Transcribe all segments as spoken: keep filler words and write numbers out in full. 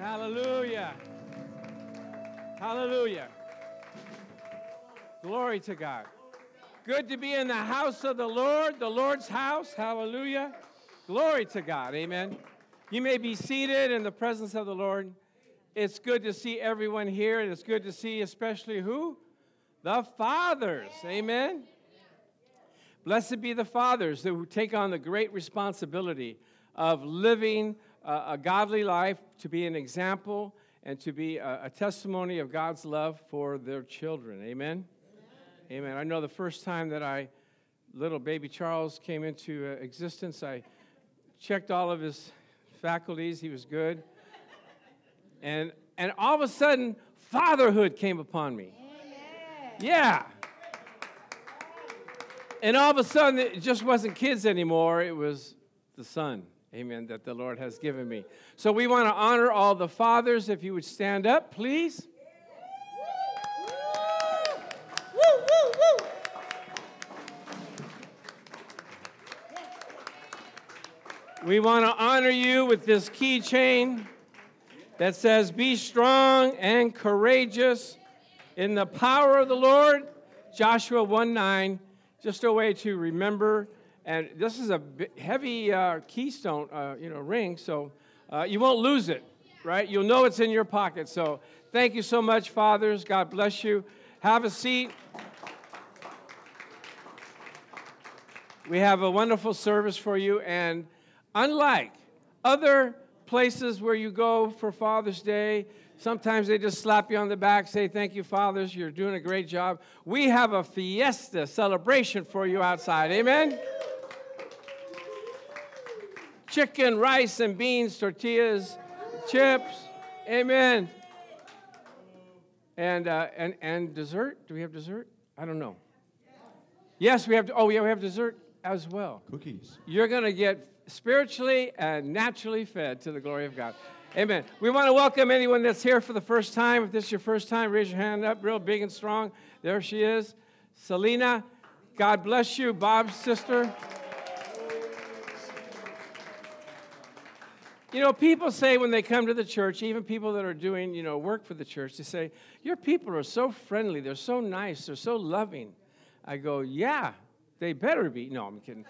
Hallelujah. Hallelujah. Glory to God. Good to be in the house of the Lord, the Lord's house. Hallelujah. Glory to God. Amen. You may be seated in the presence of the Lord. It's good to see everyone here, and it's good to see especially who? The fathers. Amen. Blessed be the fathers who take on the great responsibility of living a, a godly life, to be an example and to be a, a testimony of God's love for their children. Amen? Amen? Amen. I know the first time that I, little baby Charles came into existence, I checked all of his faculties. He was good. And and all of a sudden, fatherhood came upon me. Amen. Yeah. And all of a sudden, it just wasn't kids anymore. It was the son, amen, that the Lord has given me. So we want to honor all the fathers. If you would stand up, please. Woo! Woo, woo, woo. We want to honor you with this keychain that says, "Be strong and courageous in the power of the Lord," Joshua one nine. Just a way to remember, and this is a heavy uh, keystone, uh, you know, ring, so uh, you won't lose it, right? You'll know it's in your pocket, so thank you so much, fathers. God bless you. Have a seat. We have a wonderful service for you, and unlike other places where you go for Father's Day, sometimes they just slap you on the back, say, "Thank you, fathers. You're doing a great job." We have a fiesta celebration for you outside. Amen? Chicken, rice, and beans, tortillas, chips. Amen. And uh, and and dessert? Do we have dessert? I don't know. Yes, we have. Oh, yeah, we have dessert as well. Cookies. You're going to get spiritually and naturally fed to the glory of God. Amen. We want to welcome anyone that's here for the first time. If this is your first time, raise your hand up real big and strong. There she is. Selena, God bless you. Bob's sister. You know, people say when they come to the church, even people that are doing, you know, work for the church, they say, "Your people are so friendly. They're so nice. They're so loving." I go, "Yeah, they better be." No, I'm kidding.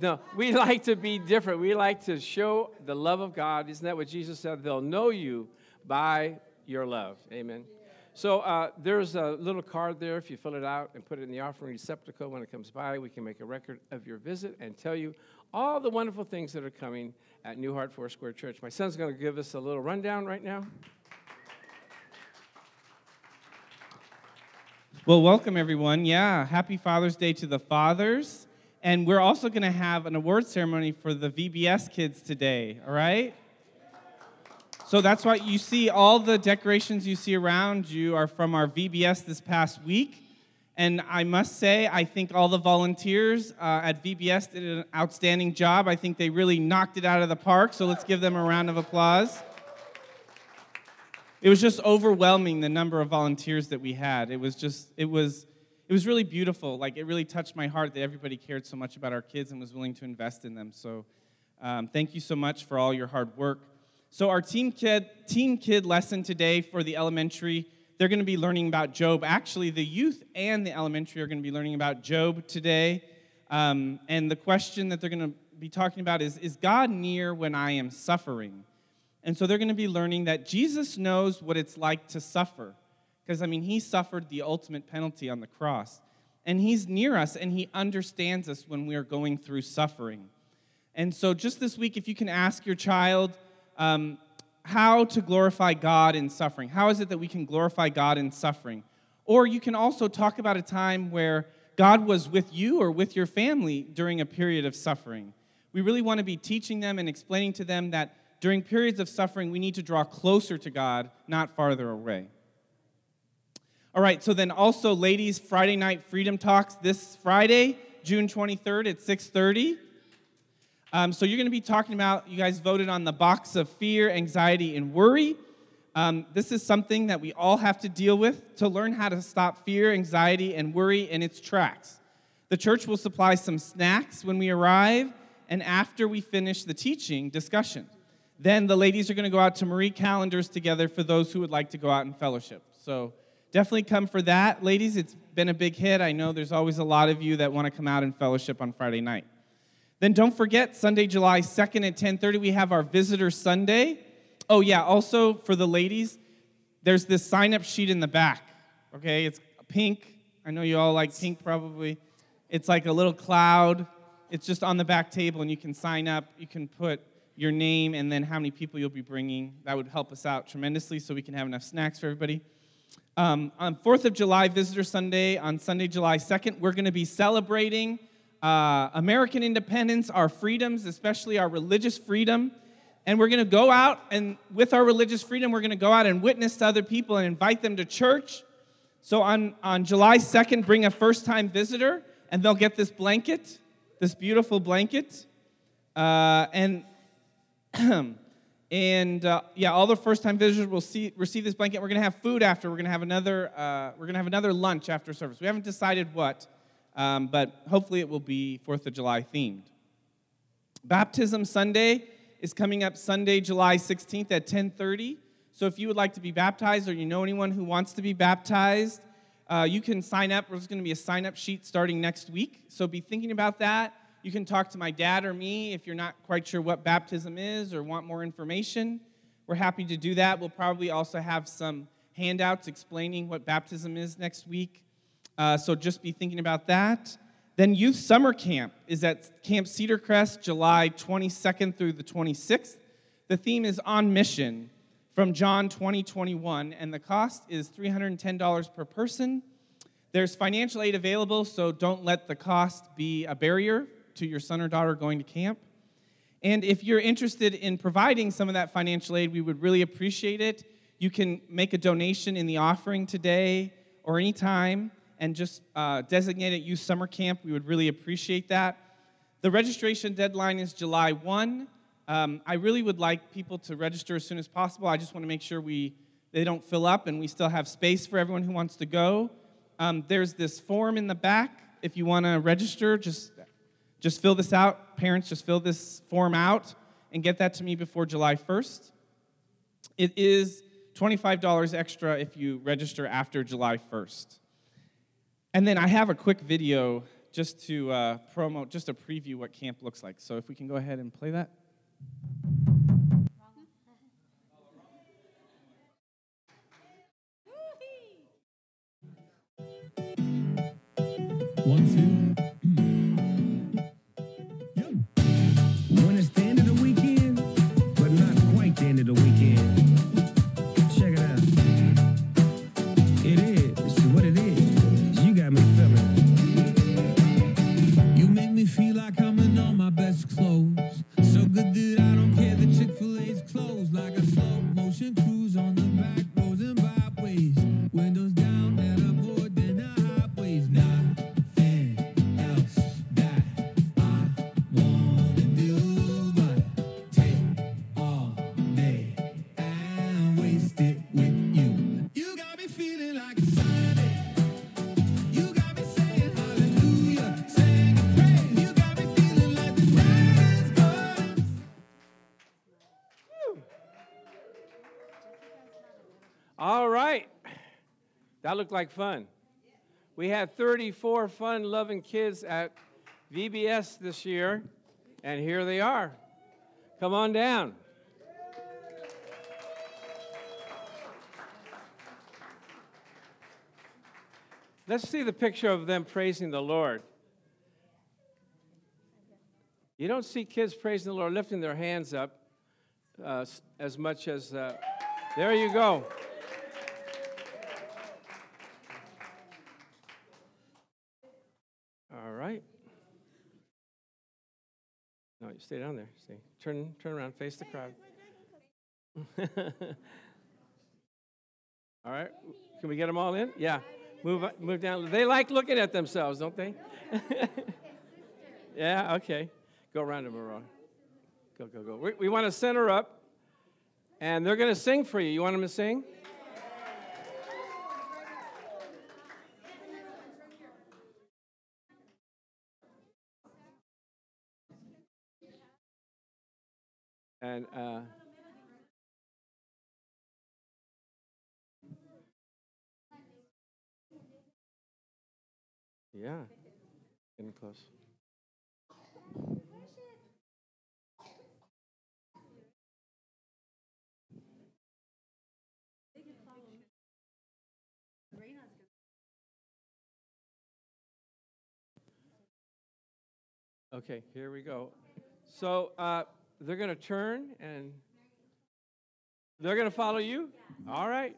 No, we like to be different. We like to show the love of God. Isn't that what Jesus said? They'll know you by your love. Amen. So uh, there's a little card there. If you fill it out and put it in the offering receptacle, when it comes by, we can make a record of your visit and tell you all the wonderful things that are coming at New Heart Foursquare Church. My son's going to give us a little rundown right now. Well, welcome, everyone. Yeah, happy Father's Day to the fathers. And we're also going to have an award ceremony for the V B S kids today, all right? So that's why you see all the decorations you see around you are from our V B S this past week. And I must say, I think all the volunteers uh, at V B S did an outstanding job. I think they really knocked it out of the park, so let's give them a round of applause. It was just overwhelming, the number of volunteers that we had. It was just, it was... It was really beautiful. Like, it really touched my heart that everybody cared so much about our kids and was willing to invest in them. So um, thank you so much for all your hard work. So our Team Kid team kid lesson today for the elementary, they're going to be learning about Job. Actually, the youth and the elementary are going to be learning about Job today. Um, and the question that they're going to be talking about is, is God near when I am suffering? And so they're going to be learning that Jesus knows what it's like to suffer. Because, I mean, he suffered the ultimate penalty on the cross. And he's near us, and he understands us when we are going through suffering. And so just this week, if you can ask your child um, how to glorify God in suffering. How is it that we can glorify God in suffering? Or you can also talk about a time where God was with you or with your family during a period of suffering. We really want to be teaching them and explaining to them that during periods of suffering, we need to draw closer to God, not farther away. All right, so then also, ladies, Friday Night Freedom Talks this Friday, June twenty-third at six thirty. Um, so you're going to be talking about, you guys voted on the box of fear, anxiety, and worry. Um, this is something that we all have to deal with to learn how to stop fear, anxiety, and worry in its tracks. The church will supply some snacks when we arrive, and after we finish the teaching, discussion. Then the ladies are going to go out to Marie Callender's together for those who would like to go out and fellowship. So definitely come for that. Ladies, it's been a big hit. I know there's always a lot of you that want to come out and fellowship on Friday night. Then don't forget, Sunday, July second at ten thirty, we have our Visitor Sunday. Oh, yeah, also for the ladies, there's this sign-up sheet in the back, okay? It's pink. I know you all like pink probably. It's like a little cloud. It's just on the back table, and you can sign up. You can put your name and then how many people you'll be bringing. That would help us out tremendously so we can have enough snacks for everybody. Um, on fourth of July, Visitor Sunday, on Sunday, July second, we're going to be celebrating uh, American independence, our freedoms, especially our religious freedom. And we're going to go out, and with our religious freedom, we're going to go out and witness to other people and invite them to church. So on, on July second, bring a first-time visitor, and they'll get this blanket, this beautiful blanket. Uh, and and uh, yeah, all the first-time visitors will see, receive this blanket. We're going to have food after. We're going to have another. Uh, we're going to have another lunch after service. We haven't decided what, um, but hopefully it will be fourth of July themed. Baptism Sunday is coming up Sunday, July sixteenth at ten thirty. So if you would like to be baptized or you know anyone who wants to be baptized, uh, you can sign up. There's going to be a sign-up sheet starting next week. So be thinking about that. You can talk to my dad or me if you're not quite sure what baptism is or want more information. We're happy to do that. We'll probably also have some handouts explaining what baptism is next week. Uh, so just be thinking about that. Then Youth Summer Camp is at Camp Cedarcrest, July twenty-second through the twenty-sixth. The theme is On Mission from John twenty twenty-one, and the cost is three hundred ten dollars per person. There's financial aid available, so don't let the cost be a barrier to your son or daughter going to camp. And if you're interested in providing some of that financial aid, we would really appreciate it. You can make a donation in the offering today or anytime, and just uh, designate it Youth Summer Camp. We would really appreciate that. The registration deadline is July first. Um, I really would like people to register as soon as possible. I just want to make sure we they don't fill up and we still have space for everyone who wants to go. Um, there's this form in the back. If you want to register, just, just fill this out. Parents, just fill this form out and get that to me before July first. It is twenty-five dollars extra if you register after July first. And then I have a quick video just to uh, promote, just to preview what camp looks like. So if we can go ahead and play that. One, two. When it's the end of the weekend, but not quite the end of the weekend. That looked like fun. We had thirty-four fun-loving kids at V B S this year, and here they are. Come on down. Let's see the picture of them praising the Lord. You don't see kids praising the Lord, lifting their hands up uh, as much as... Uh, there you go. No, you stay down there. Stay. Turn, turn around, face the crowd. All right, can we get them all in? Yeah, move, move down. They like looking at themselves, don't they? Yeah. Okay. Go around them, around. Go, go, go. We, we want to center up, and they're going to sing for you. You want them to sing? And uh, yeah, getting close. Okay, here we go. So uh, they're going to turn and they're going to follow you? All right.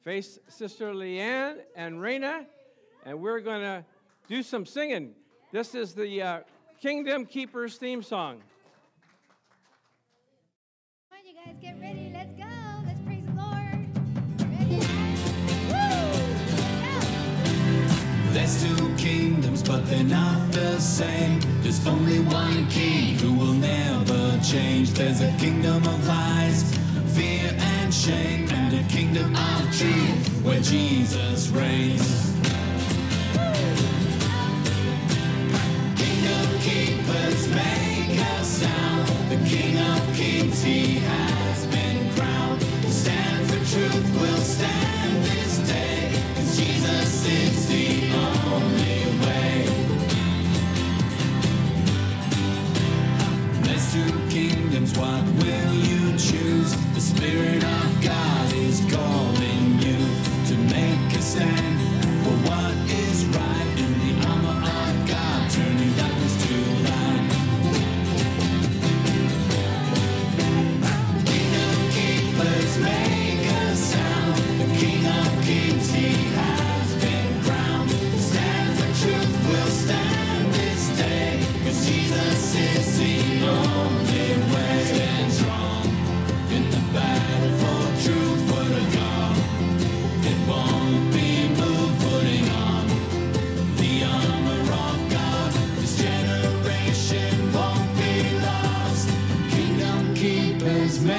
Face Sister Leanne and Raina, and we're going to do some singing. This is the uh, Kingdom Keepers theme song. Come on, you guys, get ready. Let's go. Let's praise the Lord. Ready? Woo! There's two kingdoms, but they're not the same. There's only one king who will never change. There's a kingdom of lies, fear and shame, and a kingdom of truth where Jesus reigns. Kingdom keepers make a sound. The King of Kings, he has been crowned. We'll stand for truth, we'll stand this day, 'cause Jesus is the only way. Two kingdoms, what will you choose? The Spirit of God is calling you to make a stand for what is right, in the armor of God, turning darkness to light. Kingdom keepers make a sound. The King of Kings, he has been crowned. Stand for truth, we'll stand this day, 'cause Jesus is the only way. Stand strong in the battle for truth, word of God. It won't be moved, putting on the armor of God. This generation won't be lost. Kingdom keepers make a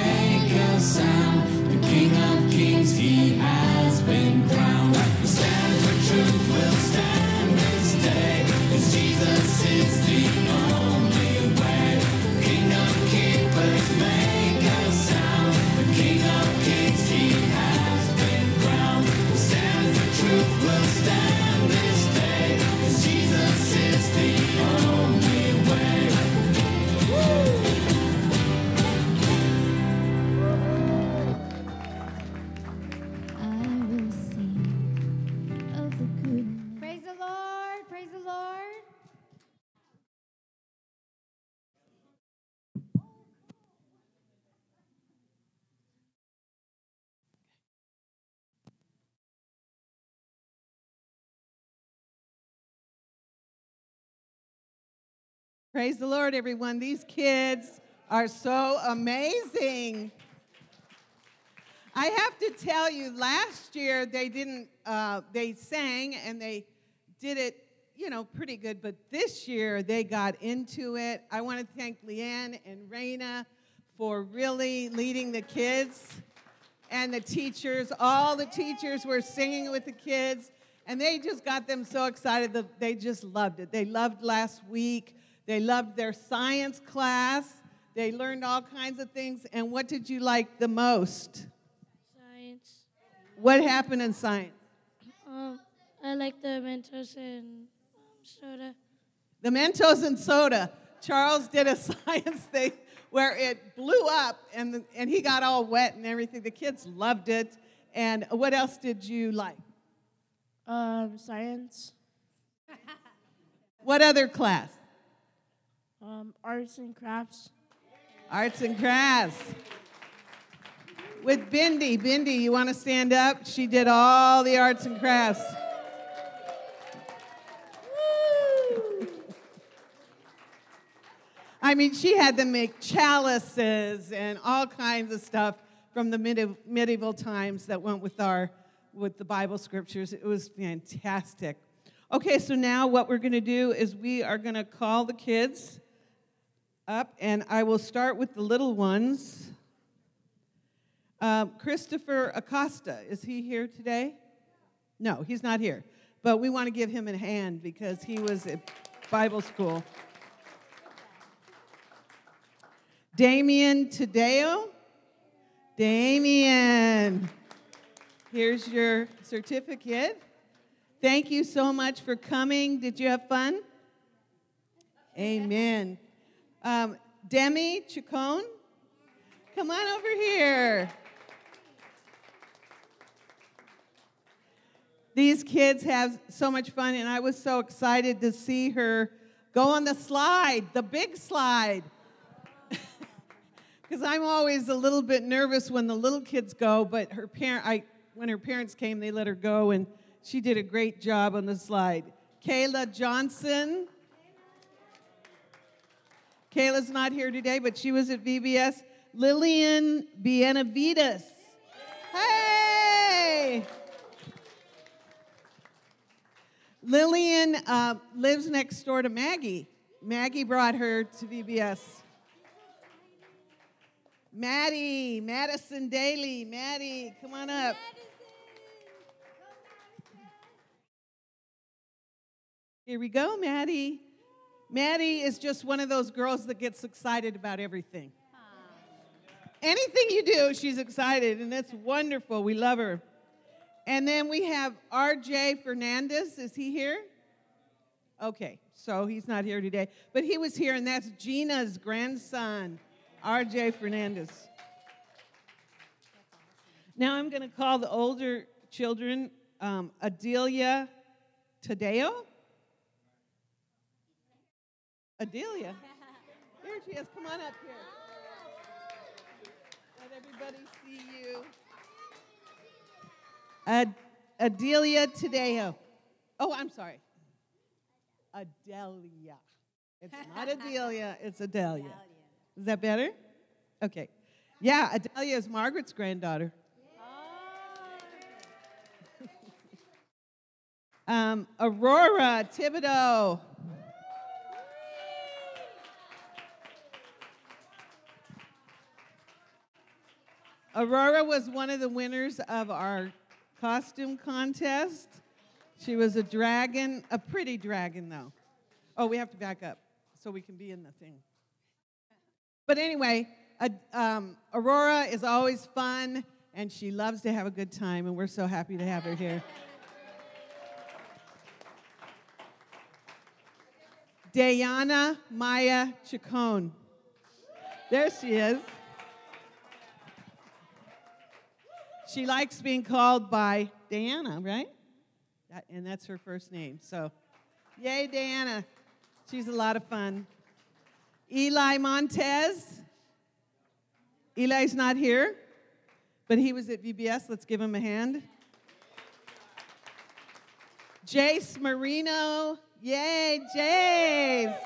sound. The King of Kings, he has been crowned. We'll stand for truth, we'll stand this day, 'cause Jesus is the only way. Keepers make a sound. The King of Kings, he has been crowned. We'll stand for truth, we'll stand this day, 'cause Jesus is the only way. Woo! I will sing of the good. Praise the Lord, praise the Lord. Praise the Lord, everyone. These kids are so amazing. I have to tell you, last year they didn't, uh, they sang and they did it, you know, pretty good, but this year they got into it. I want to thank Leanne and Raina for really leading the kids and the teachers. All the teachers were singing with the kids, and they just got them so excited that they just loved it. They loved last week. They loved their science class. They learned all kinds of things. And what did you like the most? Science. What happened in science? Um, I liked the Mentos and soda. The Mentos and soda. Charles did a science thing where it blew up, and the, and he got all wet and everything. The kids loved it. And what else did you like? Um, science. What other class? Um, arts and crafts. Arts and crafts. With Bindi. Bindi, you want to stand up? She did all the arts and crafts. Woo! I mean, she had them make chalices and all kinds of stuff from the medi- medieval times that went with our, with the Bible scriptures. It was fantastic. Okay, so now what we're going to do is we are going to call the kids up, and I will start with the little ones. Um, Christopher Acosta, is he here today? No, he's not here, but we want to give him a hand because he was at Bible school. Damien Tadeo. Damien, here's your certificate. Thank you so much for coming. Did you have fun? Amen. Um, Demi Chacon, come on over here. These kids have so much fun, and I was so excited to see her go on the slide, the big slide. Because I'm always a little bit nervous when the little kids go, but her parent, I, when her parents came, they let her go, and she did a great job on the slide. Kayla Johnson. Kayla's not here today, but she was at V B S. Lillian Benavides. Hey! Lillian uh, lives next door to Maggie. Maggie brought her to V B S. Maddie, Madison Daly. Maddie, come on up. Here we go, Maddie. Maddie is just one of those girls that gets excited about everything. Anything you do, she's excited, and that's wonderful. We love her. And then we have R J Fernandez. Is he here? Okay, so he's not here today. But he was here, and that's Gina's grandson. R J Fernandez. Awesome. Now I'm going to call the older children um, Adelia Tadeo. Adelia. There she is. Come on up here. Let everybody see you. Ad- Adelia Tadeo. Oh, I'm sorry. Adelia. It's not Adelia. It's Adelia. Adelia. Is that better? Okay. Yeah, Adelia is Margaret's granddaughter. Oh. um, Aurora Thibodeau. Aurora was one of the winners of our costume contest. She was a dragon, a pretty dragon, though. Oh, we have to back up so we can be in the thing. But anyway, um, Aurora is always fun, and she loves to have a good time, and we're so happy to have her here. Dayana Maya Chacon. There she is. She likes being called by Diana, right? That, and that's her first name. So, yay, Diana. She's a lot of fun. Eli Montez. Eli's not here, but he was at V B S. Let's give him a hand. Jace Marino. Yay, Jace.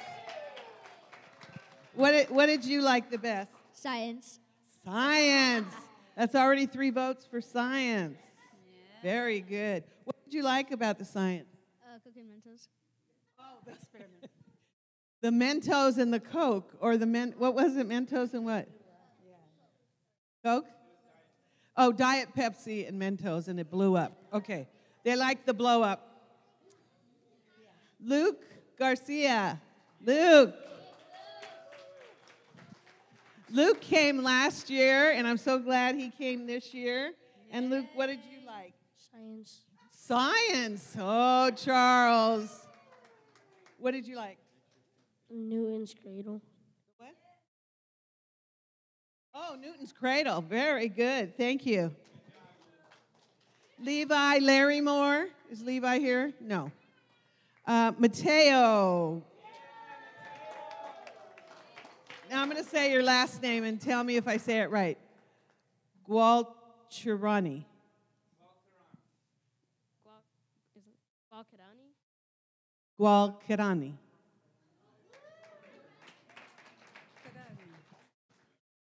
What did, what did you like the best? Science. Science. That's already three votes for science. Yeah. Very good. What did you like about the science? Uh, cooking Mentos. Oh, the experiment. The Mentos and the Coke, or the men, what was it, Mentos and what? Coke? Oh, Diet Pepsi and Mentos, and it blew up. Okay. They like the blow up. Luke Garcia. Luke. Luke came last year, and I'm so glad he came this year. And Luke, what did you like? Science. Science. Oh, Charles. What did you like? Newton's Cradle. What? Oh, Newton's Cradle. Very good. Thank you. Levi Larrymore. Is Levi here? No. Uh, Mateo. Now I'm going to say your last name and tell me if I say it right. Gualcherani. Gualcherani. Gualcherani.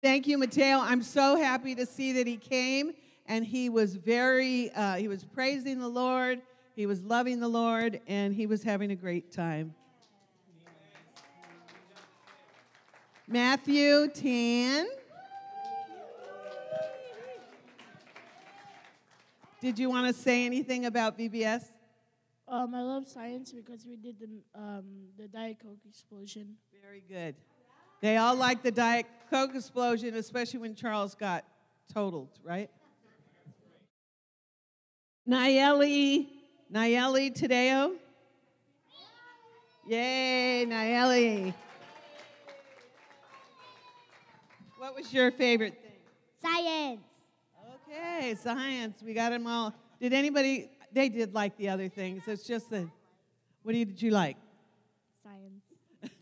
Thank you, Mateo. I'm so happy to see that he came, and he was very, uh, he was praising the Lord, he was loving the Lord, and he was having a great time. Matthew Tan. Did you want to say anything about V B S? Um, I love science because we did the, um, the Diet Coke explosion. Very good. They all like the Diet Coke explosion, especially when Charles got totaled, right? Nayeli, Nayeli Tadeo. Yay, Nayeli. What was your favorite thing? Science. Okay, science. We got them all. Did anybody, they did like the other things. It's just the, what did you like? Science.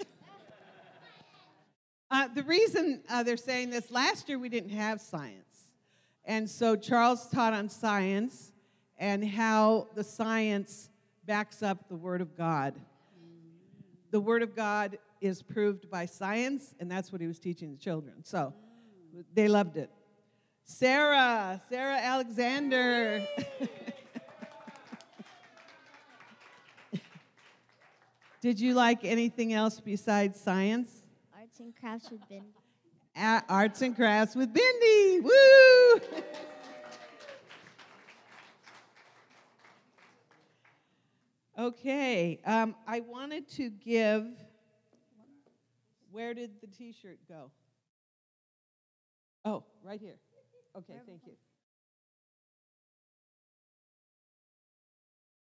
Uh, the reason uh, they're saying this, last year we didn't have science. And so Charles taught on science and how the science backs up the Word of God. The Word of God is proved by science, and that's what he was teaching the children. So they loved it. Sarah, Sarah Alexander. Did you like anything else besides science? Arts and crafts with Bindi. Uh, arts and crafts with Bindi. Woo! Okay. Um, I wanted to give... Where did the T-shirt go? Oh, right here. Okay, thank you.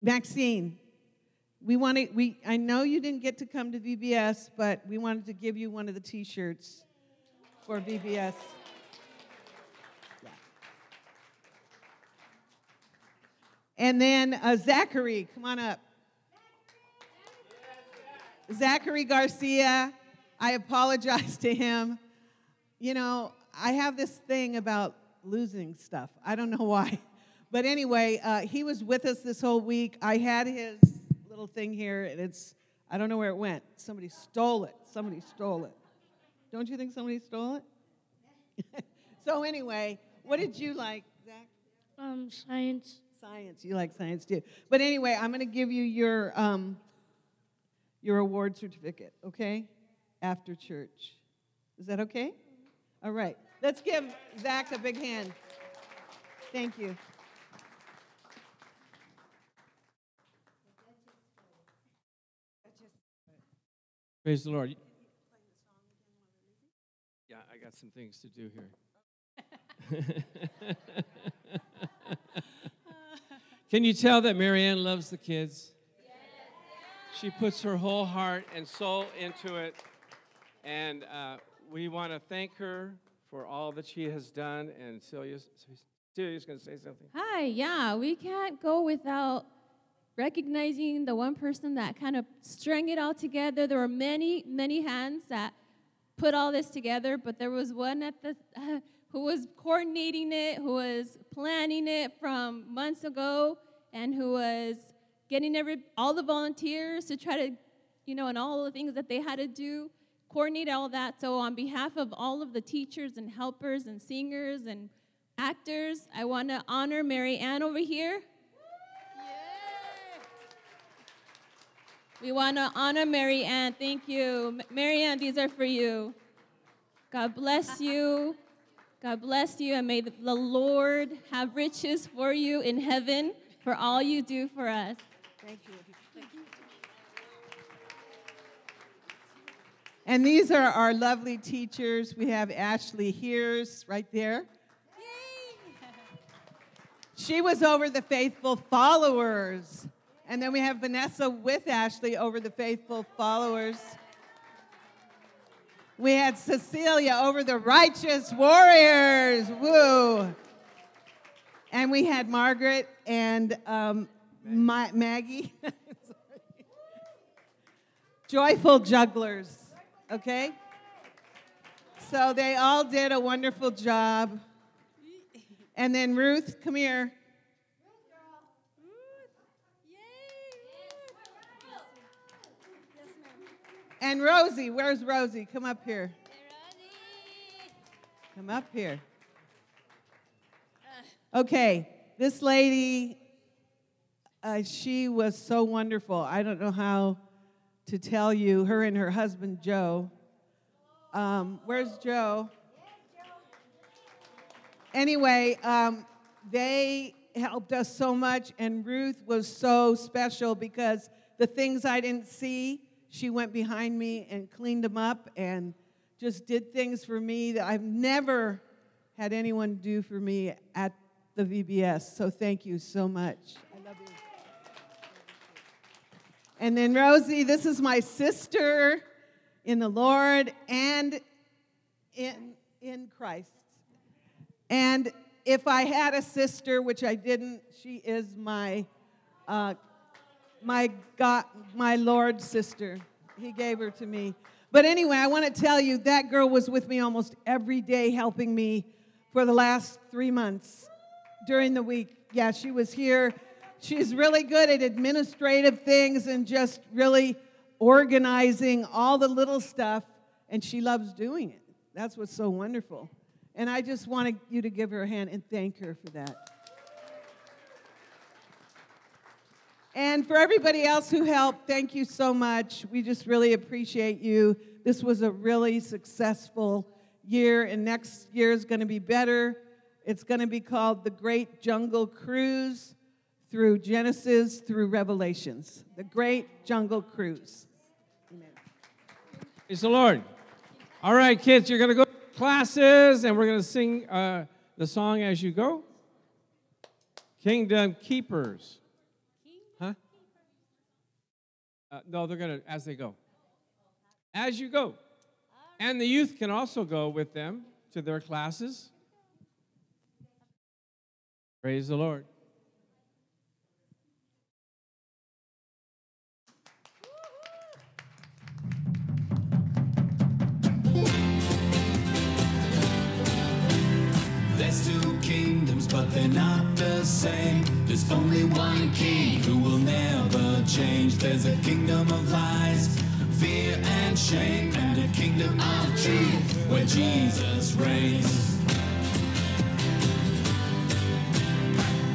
Maxine, we want to. We I know you didn't get to come to V B S, but we wanted to give you one of the T-shirts for V B S. Yeah. And then uh, Zachary, come on up. Zachary Garcia, I apologize to him. You know, I have this thing about losing stuff. I don't know why. But anyway, uh, he was with us this whole week. I had his little thing here, and it's, I don't know where it went. Somebody stole it. Somebody stole it. Don't you think somebody stole it? So anyway, what did you like, Zach? Um, science. Science. You like science, too. But anyway, I'm going to give you your um, your award certificate, okay, after church. Is that okay? All right. Let's give Zach a big hand. Thank you. Praise the Lord. Yeah, I got some things to do here. Can you tell that Marianne loves the kids? She puts her whole heart and soul into it. And uh, we want to thank her for all that she has done. And Celia's, Celia's going to say something. Hi, yeah. We can't go without recognizing the one person that kind of strung it all together. There were many, many hands that put all this together, but there was one at the uh, who was coordinating it, who was planning it from months ago, and who was getting every all the volunteers to try to, you know, and all the things that they had to do, coordinate all that. So on behalf of all of the teachers and helpers and singers and actors, I want to honor Mary Ann over here. We want to honor Mary Ann. Thank you. Mary Ann, these are for you. God bless you. God bless you. And may the Lord have riches for you in heaven for all you do for us. Thank you. Thank you. And these are our lovely teachers. We have Ashley Hears right there. Yay. She was over the faithful followers. And then we have Vanessa with Ashley over the faithful followers. We had Cecilia over the righteous warriors. Woo! And we had Margaret and um, Ma- Maggie. Joyful jugglers. Okay? So they all did a wonderful job. And then Ruth, come here. And Rosie, where's Rosie? Come up here. Come up here. Okay, this lady, uh, she was so wonderful. I don't know how to tell you. Her and her husband, Joe. Um, where's Joe? Anyway, um, they helped us so much, and Ruth was so special because the things I didn't see, she went behind me and cleaned them up, and just did things for me that I've never had anyone do for me at the V B S. So thank you so much. I love you. And then Rosie, this is my sister in the Lord and in in Christ. And if I had a sister, which I didn't, she is my uh, my God, my Lord's sister. He gave her to me. But anyway, I want to tell you, that girl was with me almost every day helping me for the last three months during the week. Yeah, she was here. She's really good at administrative things and just really organizing all the little stuff, and she loves doing it. That's what's so wonderful. And I just wanted you to give her a hand and thank her for that. And for everybody else who helped, thank you so much. We just really appreciate you. This was a really successful year, and next year is going to be better. It's going to be called the Great Jungle Cruise through Genesis, through Revelations. The Great Jungle Cruise. Amen. Praise the Lord. All right, kids, you're going to go to classes, and we're going to sing uh, the song as you go. Kingdom Keepers. Uh, no, they're going to, as they go. As you go. And the youth can also go with them to their classes. Praise the Lord. There's two kingdoms, but they're not the same. There's only one king who will never change. There's a kingdom of lies, fear and shame, and a kingdom of truth where Jesus reigns.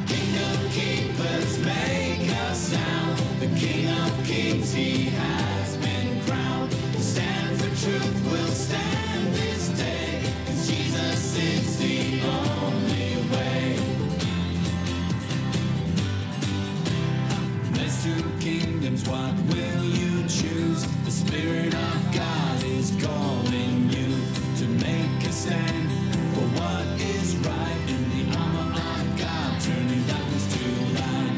Kingdom keepers make a sound. The King of Kings, he has been crowned. Who stands for truth will stand this day, 'cause Jesus is the only way. There's two kingdoms, what will you choose? The Spirit of God is calling you to make a stand for what is right in the armor of God, turning darkness to light.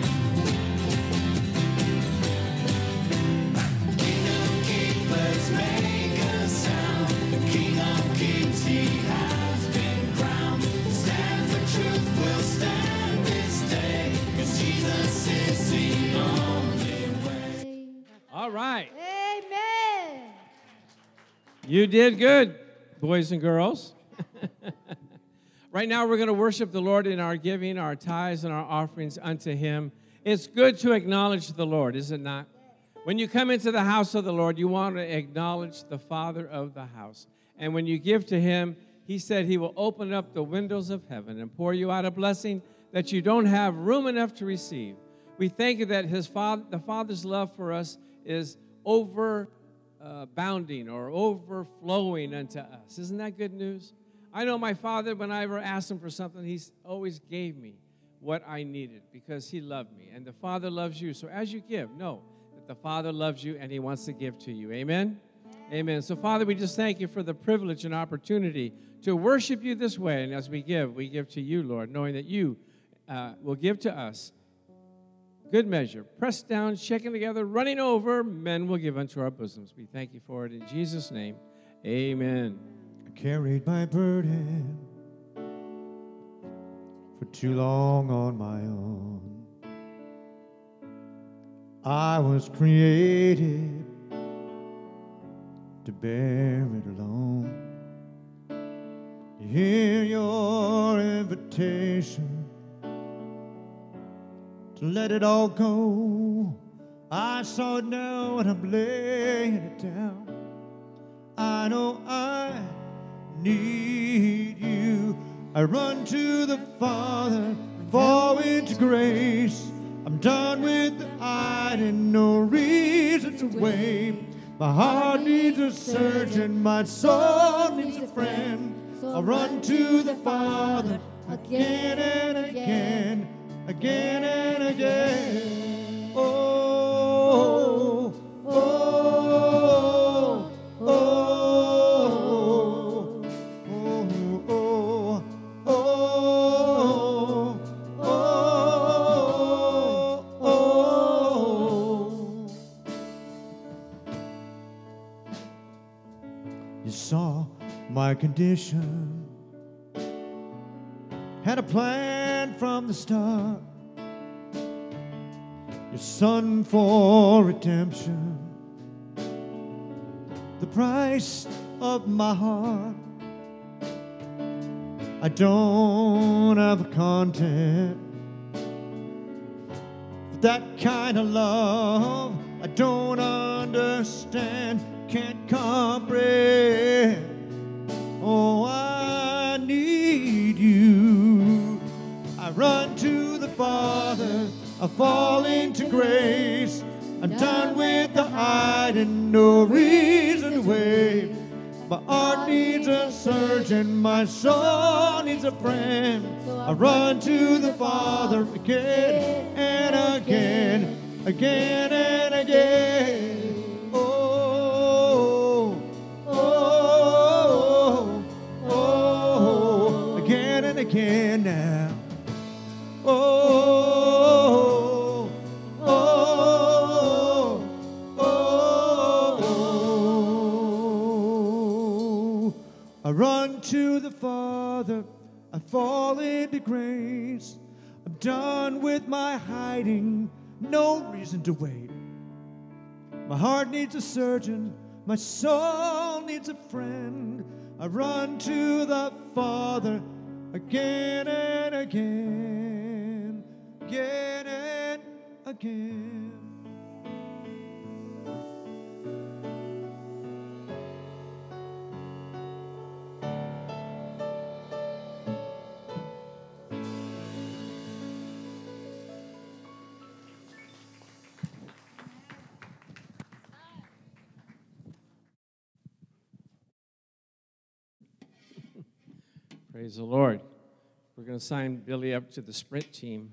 Kingdom keepers make a sound. The King of Kings, he has been crowned. Stand for truth, we'll stand this day, 'cause Jesus is the only way. All right. Amen. You did good, boys and girls. Right now, we're going to worship the Lord in our giving, our tithes, and our offerings unto Him. It's good to acknowledge the Lord, is it not? When you come into the house of the Lord, you want to acknowledge the Father of the house. And when you give to Him, He said He will open up the windows of heaven and pour you out a blessing that you don't have room enough to receive. We thank you that His Father, the Father's love for us is overbounding uh, or overflowing unto us. Isn't that good news? I know my Father, when I ever asked Him for something, He always gave me what I needed because He loved me. And the Father loves you. So as you give, know that the Father loves you and He wants to give to you. Amen? Amen. Amen. So, Father, we just thank You for the privilege and opportunity to worship You this way. And as we give, we give to You, Lord, knowing that You uh, will give to us good measure. Pressed down, shaken together, running over, men will give unto our bosoms. We thank You for it in Jesus' name. Amen. Carried my burden for too long on my own. I was created to bear it alone. Hear Your invitation to let it all go. I saw it now and I'm laying it down. I know I need You. I run to the Father, fall into grace. I'm done with the hide and no reason to wait. My heart needs a surgeon, my soul needs a friend. So I'll run to the Father again and again, again and again. Oh, oh, oh, oh. You saw my condition. Had a plan from the start. Your son for redemption. The price of my heart. I don't have a content for that kind of love. I don't understand, can't comprehend. Oh, I need you. I run to the Father, I fall into grace. I'm done with the hiding, no reason wait. My heart needs a surgeon, my soul needs a friend. I run to the Father again and again, again and again. Oh, oh, oh, oh, again and again now. Oh. I run to the Father, I fall into grace. I'm done with my hiding, no reason to wait. My heart needs a surgeon, my soul needs a friend. I run to the Father again and again, again and again. Praise the Lord. We're going to sign Billy up to the sprint team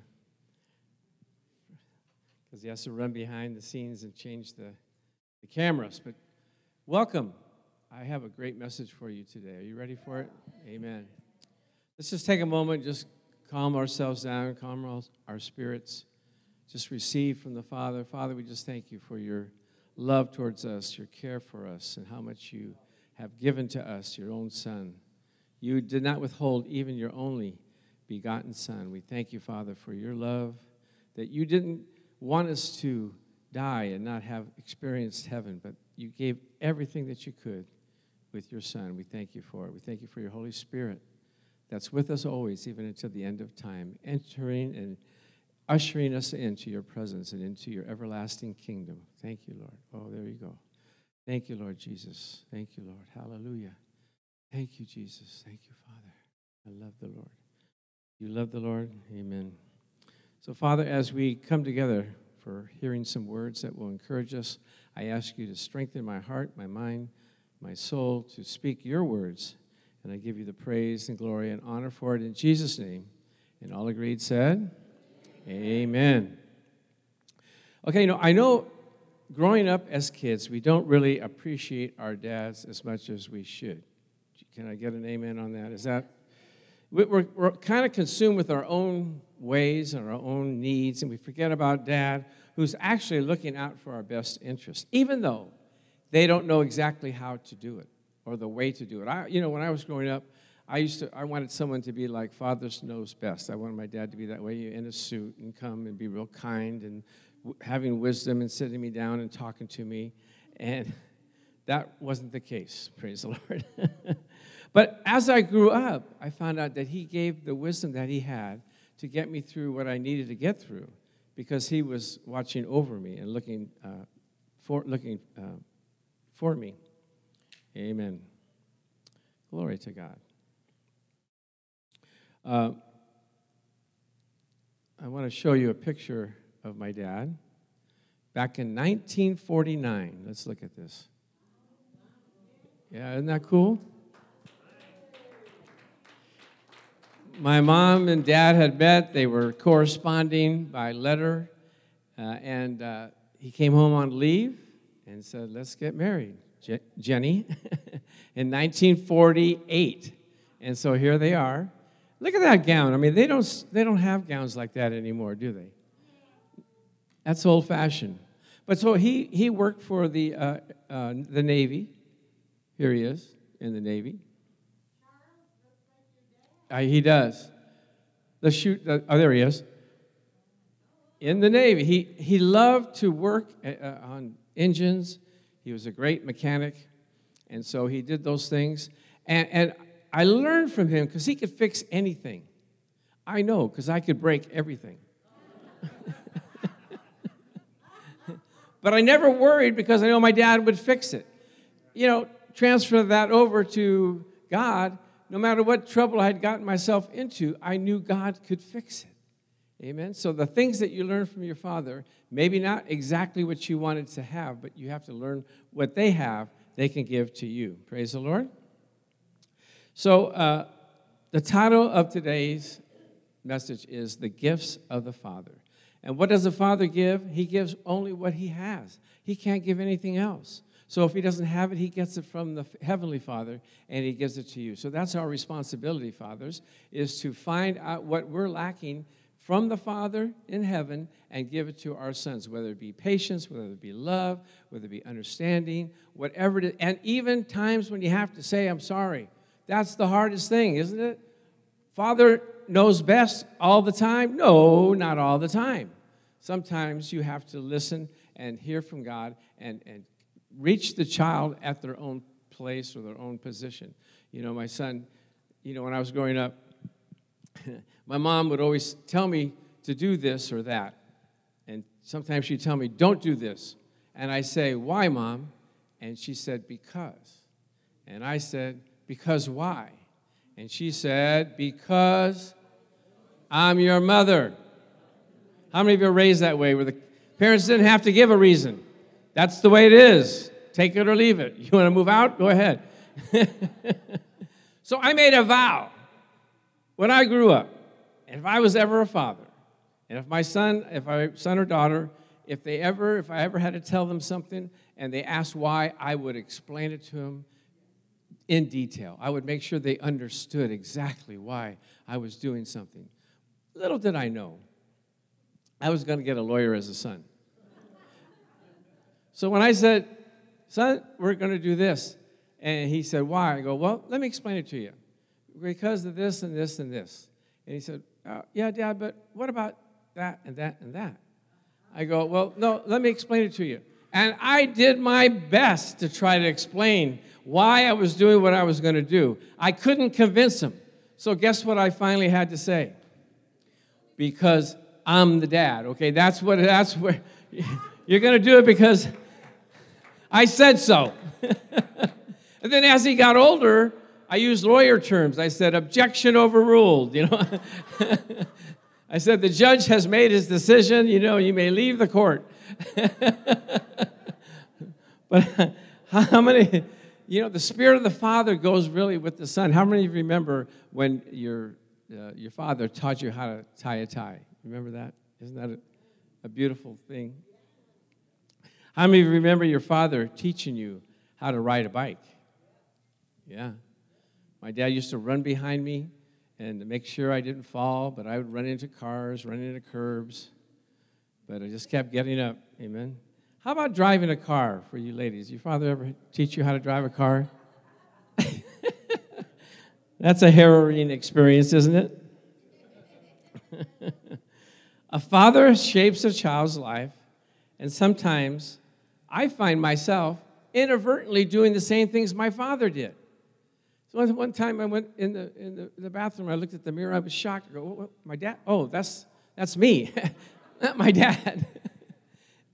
because he has to run behind the scenes and change the, the cameras. But welcome. I have a great message for you today. Are you ready for it? Amen. Let's just take a moment, just calm ourselves down, calm our, our spirits. Just receive from the Father. Father, we just thank you for your love towards us, your care for us, and how much you have given to us, your own Son. You did not withhold even your only begotten Son. We thank you, Father, for your love, that you didn't want us to die and not have experienced heaven, but you gave everything that you could with your Son. We thank you for it. We thank you for your Holy Spirit that's with us always, even until the end of time, entering and ushering us into your presence and into your everlasting kingdom. Thank you, Lord. Oh, there you go. Thank you, Lord Jesus. Thank you, Lord. Hallelujah. Thank you, Jesus. Thank you, Father. I love the Lord. You love the Lord? Amen. So, Father, as we come together for hearing some words that will encourage us, I ask you to strengthen my heart, my mind, my soul, to speak your words. And I give you the praise and glory and honor for it in Jesus' name. And all agreed said, amen. Amen. Okay, you know, I know growing up as kids, we don't really appreciate our dads as much as we should. Can I get an amen on that? Is that we're, we're kind of consumed with our own ways and our own needs, and we forget about Dad, who's actually looking out for our best interest, even though they don't know exactly how to do it or the way to do it. I, you know, when I was growing up, I used to I wanted someone to be like Father knows best. I wanted my dad to be that way, you in a suit and come and be real kind and w- having wisdom and sitting me down and talking to me, and that wasn't the case. Praise the Lord. But as I grew up, I found out that he gave the wisdom that he had to get me through what I needed to get through, because he was watching over me and looking uh, for looking uh, for me. Amen. Glory to God. Uh, I want to show you a picture of my dad back in nineteen forty-nine. Let's look at this. Yeah, isn't that cool? My mom and dad had met. They were corresponding by letter, uh, and uh, he came home on leave and said, let's get married, Je- Jenny, in nineteen forty-eight. And so here they are. Look at that gown. I mean, they don't they don't have gowns like that anymore, do they? That's old-fashioned. But so he, he worked for the uh, uh, the Navy. Here he is in the Navy. Uh, he does. The shoot. Uh, oh, there he is. In the Navy, he he loved to work uh, on engines. He was a great mechanic, and so he did those things. And and I learned from him because he could fix anything. I know because I could break everything. But I never worried because I know my dad would fix it. You know, transfer that over to God. No matter what trouble I had gotten myself into, I knew God could fix it. Amen? So the things that you learn from your father, maybe not exactly what you wanted to have, but you have to learn what they have, they can give to you. Praise the Lord. So uh, the title of today's message is The Gifts of the Father. And what does the Father give? He gives only what he has. He can't give anything else. So if he doesn't have it, he gets it from the Heavenly Father, and he gives it to you. So that's our responsibility, fathers, is to find out what we're lacking from the Father in heaven and give it to our sons, whether it be patience, whether it be love, whether it be understanding, whatever it is. And even times when you have to say, I'm sorry. That's the hardest thing, isn't it? Father knows best all the time? No, not all the time. Sometimes you have to listen and hear from God and and. reach the child at their own place or their own position. You know, my son, you know, when I was growing up, my mom would always tell me to do this or that. And sometimes she'd tell me, don't do this. And I say, why, Mom? And she said, because. And I said, because why? And she said, because I'm your mother. How many of you are raised that way where the parents didn't have to give a reason? That's the way it is. Take it or leave it. You want to move out? Go ahead. So I made a vow when I grew up. And if I was ever a father, and if my son, if my son or daughter, if they ever, if I ever had to tell them something and they asked why, I would explain it to them in detail. I would make sure they understood exactly why I was doing something. Little did I know, I was going to get a lawyer as a son. So when I said, son, we're going to do this, and he said, why? I go, well, let me explain it to you. Because of this and this and this. And he said, oh, yeah, Dad, but what about that and that and that? I go, well, no, let me explain it to you. And I did my best to try to explain why I was doing what I was going to do. I couldn't convince him. So guess what I finally had to say? Because I'm the dad. Okay, that's what, that's where, you're going to do it because I said so. And then as he got older, I used lawyer terms. I said, objection overruled, you know. I said, the judge has made his decision. You know, you may leave the court. But how many, you know, the Spirit of the Father goes really with the Son. How many of you remember when your uh, your father taught you how to tie a tie? Remember that? Isn't that a, a beautiful thing? How many of you remember your father teaching you how to ride a bike? Yeah. My dad used to run behind me and to make sure I didn't fall, but I would run into cars, run into curbs, but I just kept getting up. Amen. How about driving a car for you ladies? Your father ever teach you how to drive a car? That's a harrowing experience, isn't it? A father shapes a child's life, and sometimes I find myself inadvertently doing the same things my father did. So one time I went in the in the, in the bathroom, I looked at the mirror, I was shocked. I go, what, what, my dad? Oh, that's that's me, not my dad.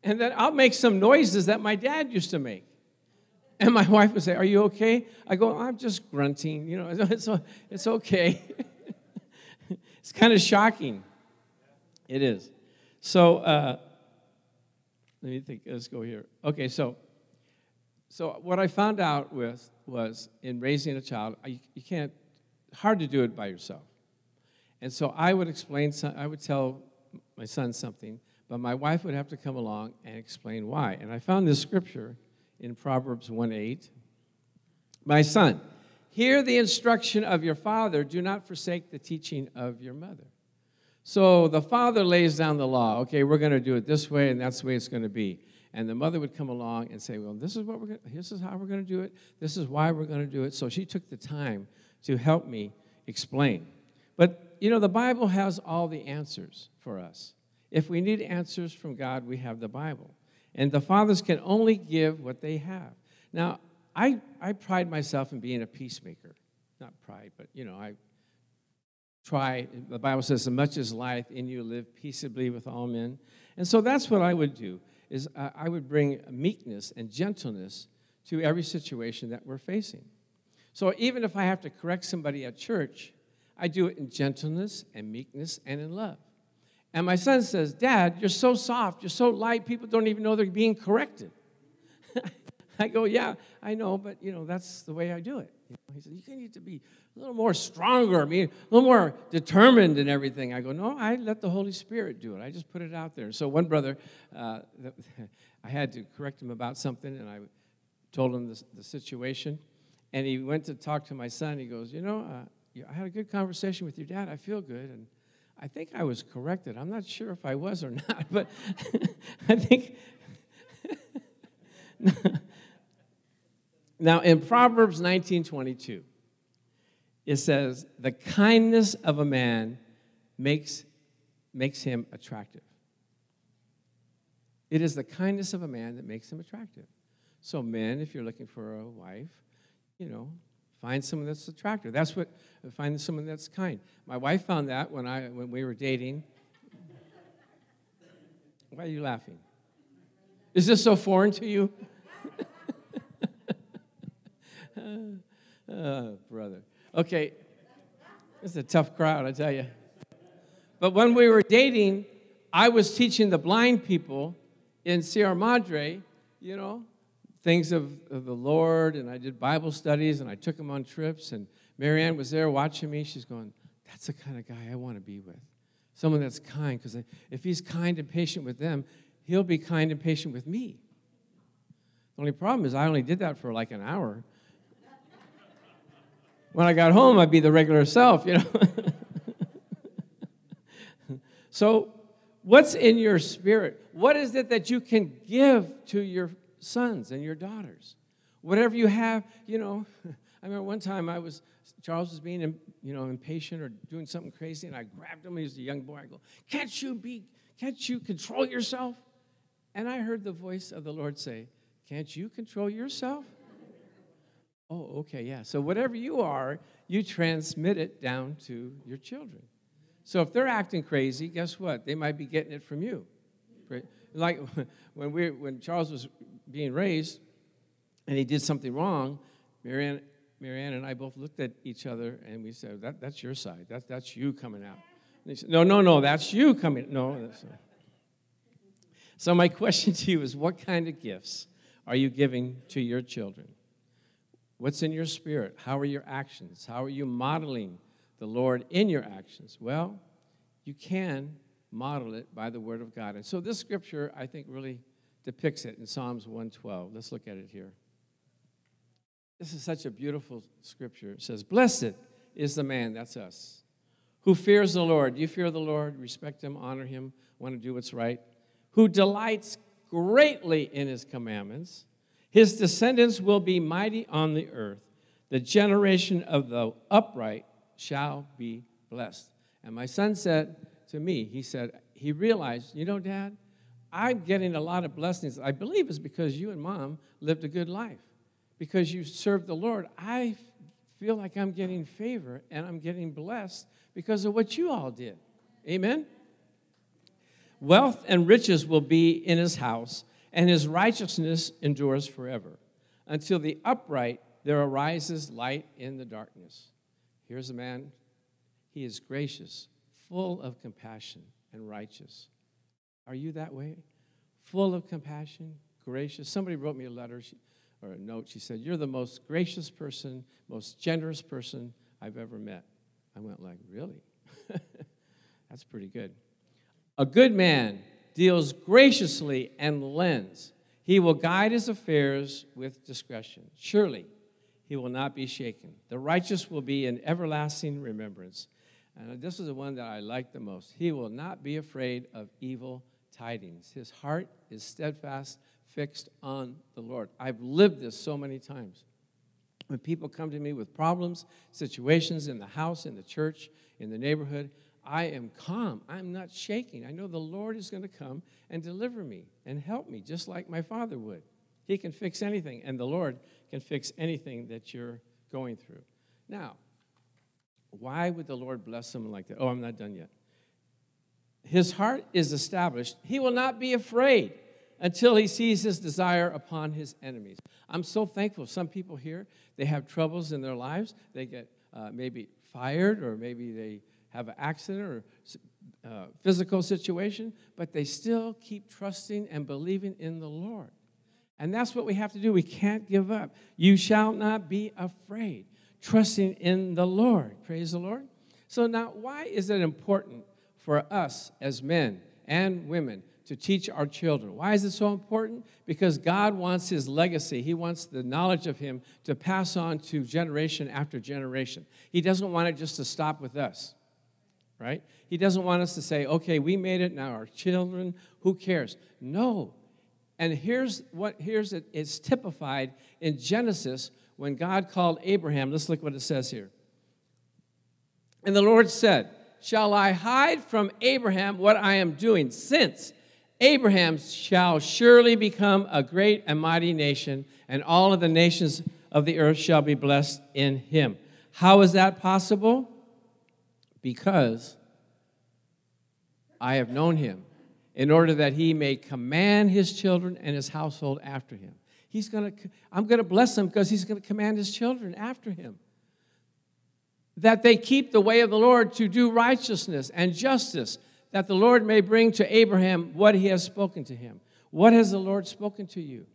And then I'll make some noises that my dad used to make. And my wife would say, are you okay? I go, I'm just grunting, you know, it's, it's okay. It's kind of shocking. It is. So, uh, Let me think, let's go here. Okay, so so what I found out with was in raising a child, you, you can't, hard to do it by yourself. And so I would explain, some, I would tell my son something, but my wife would have to come along and explain why. And I found this scripture in Proverbs one eight. My son, hear the instruction of your father, do not forsake the teaching of your mother. So the father lays down the law. Okay, we're going to do it this way, and that's the way it's going to be. And the mother would come along and say, well, this is what we're gonna, this is how we're going to do it. This is why we're going to do it. So she took the time to help me explain. But, you know, the Bible has all the answers for us. If we need answers from God, we have the Bible. And the fathers can only give what they have. Now, I, I pride myself in being a peacemaker. Not pride, but, you know, I try. The Bible says, as much as life in you, live peaceably with all men. And so that's what I would do, is uh, I would bring meekness and gentleness to every situation that we're facing. So even if I have to correct somebody at church, I do it in gentleness and meekness and in love. And my son says, Dad, you're so soft, you're so light, people don't even know they're being corrected. I go, yeah, I know, but, you know, that's the way I do it. You know, he said, you need to be a little more stronger, I mean, a little more determined and everything. I go, no, I let the Holy Spirit do it. I just put it out there. So one brother, uh, I had to correct him about something, and I told him the, the situation. And he went to talk to my son. He goes, you know, uh, I had a good conversation with your dad. I feel good, and I think I was corrected. I'm not sure if I was or not, but I think... Now, in Proverbs nineteen twenty-two, it says, the kindness of a man makes, makes him attractive. It is the kindness of a man that makes him attractive. So men, if you're looking for a wife, you know, find someone that's attractive. That's what, find someone that's kind. My wife found that when I when we were dating. Why are you laughing? Is this so foreign to you? Oh, brother. Okay. It's a tough crowd, I tell you. But when we were dating, I was teaching the blind people in Sierra Madre, you know, things of, of the Lord, and I did Bible studies, and I took them on trips, and Marianne was there watching me. She's going, that's the kind of guy I want to be with, someone that's kind, because if he's kind and patient with them, he'll be kind and patient with me. The only problem is I only did that for like an hour. When I got home, I'd be the regular self, you know. So what's in your spirit? What is it that you can give to your sons and your daughters, whatever you have? You know, I remember one time I was Charles was being, you know, impatient or doing something crazy, and I grabbed him. He was a young boy. I go, "Can't you be? Can't you control yourself?" And I heard the voice of the Lord say, "Can't you control yourself?" Oh, okay, yeah. So whatever you are, you transmit it down to your children. So if they're acting crazy, guess what? They might be getting it from you. Like when we when Charles was being raised, and he did something wrong, Marianne, Marianne and I both looked at each other, and we said, that, that's your side. That, that's you coming out. And he said, no, no, no, that's you coming. No. That's not. So my question to you is, what kind of gifts are you giving to your children? What's in your spirit? How are your actions? How are you modeling the Lord in your actions? Well, you can model it by the Word of God. And so this scripture, I think, really depicts it in Psalms one twelve. Let's look at it here. This is such a beautiful scripture. It says, blessed is the man, that's us, who fears the Lord. Do you fear the Lord? Respect him, honor him, want to do what's right. Who delights greatly in his commandments. His descendants will be mighty on the earth. The generation of the upright shall be blessed. And my son said to me, he said, he realized, you know, Dad, I'm getting a lot of blessings. I believe it's because you and Mom lived a good life. Because you served the Lord, I feel like I'm getting favor and I'm getting blessed because of what you all did. Amen? Wealth and riches will be in his house, and his righteousness endures forever. Until the upright, there arises light in the darkness. Here's a man. He is gracious, full of compassion, and righteous. Are you that way? Full of compassion, gracious. Somebody wrote me a letter she, or a note. She said, you're the most gracious person, most generous person I've ever met. I went like, really? That's pretty good. A good man deals graciously and lends. He will guide his affairs with discretion. Surely he will not be shaken. The righteous will be in everlasting remembrance. And this is the one that I like the most. He will not be afraid of evil tidings. His heart is steadfast, fixed on the Lord. I've lived this so many times. When people come to me with problems, situations in the house, in the church, in the neighborhood, I am calm. I'm not shaking. I know the Lord is going to come and deliver me and help me, just like my Father would. He can fix anything, and the Lord can fix anything that you're going through. Now, why would the Lord bless someone like that? Oh, I'm not done yet. His heart is established. He will not be afraid until he sees his desire upon his enemies. I'm so thankful. Some people here, they have troubles in their lives. They get uh, maybe fired, or maybe they have an accident or uh, physical situation, but they still keep trusting and believing in the Lord. And that's what we have to do. We can't give up. You shall not be afraid. Trusting in the Lord. Praise the Lord. So now, why is it important for us as men and women to teach our children? Why is it so important? Because God wants his legacy. He wants the knowledge of him to pass on to generation after generation. He doesn't want it just to stop with us, right? He doesn't want us to say, okay, we made it, now our children, who cares? No. And here's what here's it is typified in Genesis when God called Abraham. Let's look what it says here. And the Lord said, shall I hide from Abraham what I am doing, since Abraham shall surely become a great and mighty nation, and all of the nations of the earth shall be blessed in him. How is that possible? Because I have known him, in order that he may command his children and his household after him. He's gonna, I'm going to bless him because he's going to command his children after him, that they keep the way of the Lord to do righteousness and justice, that the Lord may bring to Abraham what he has spoken to him. What has the Lord spoken to you?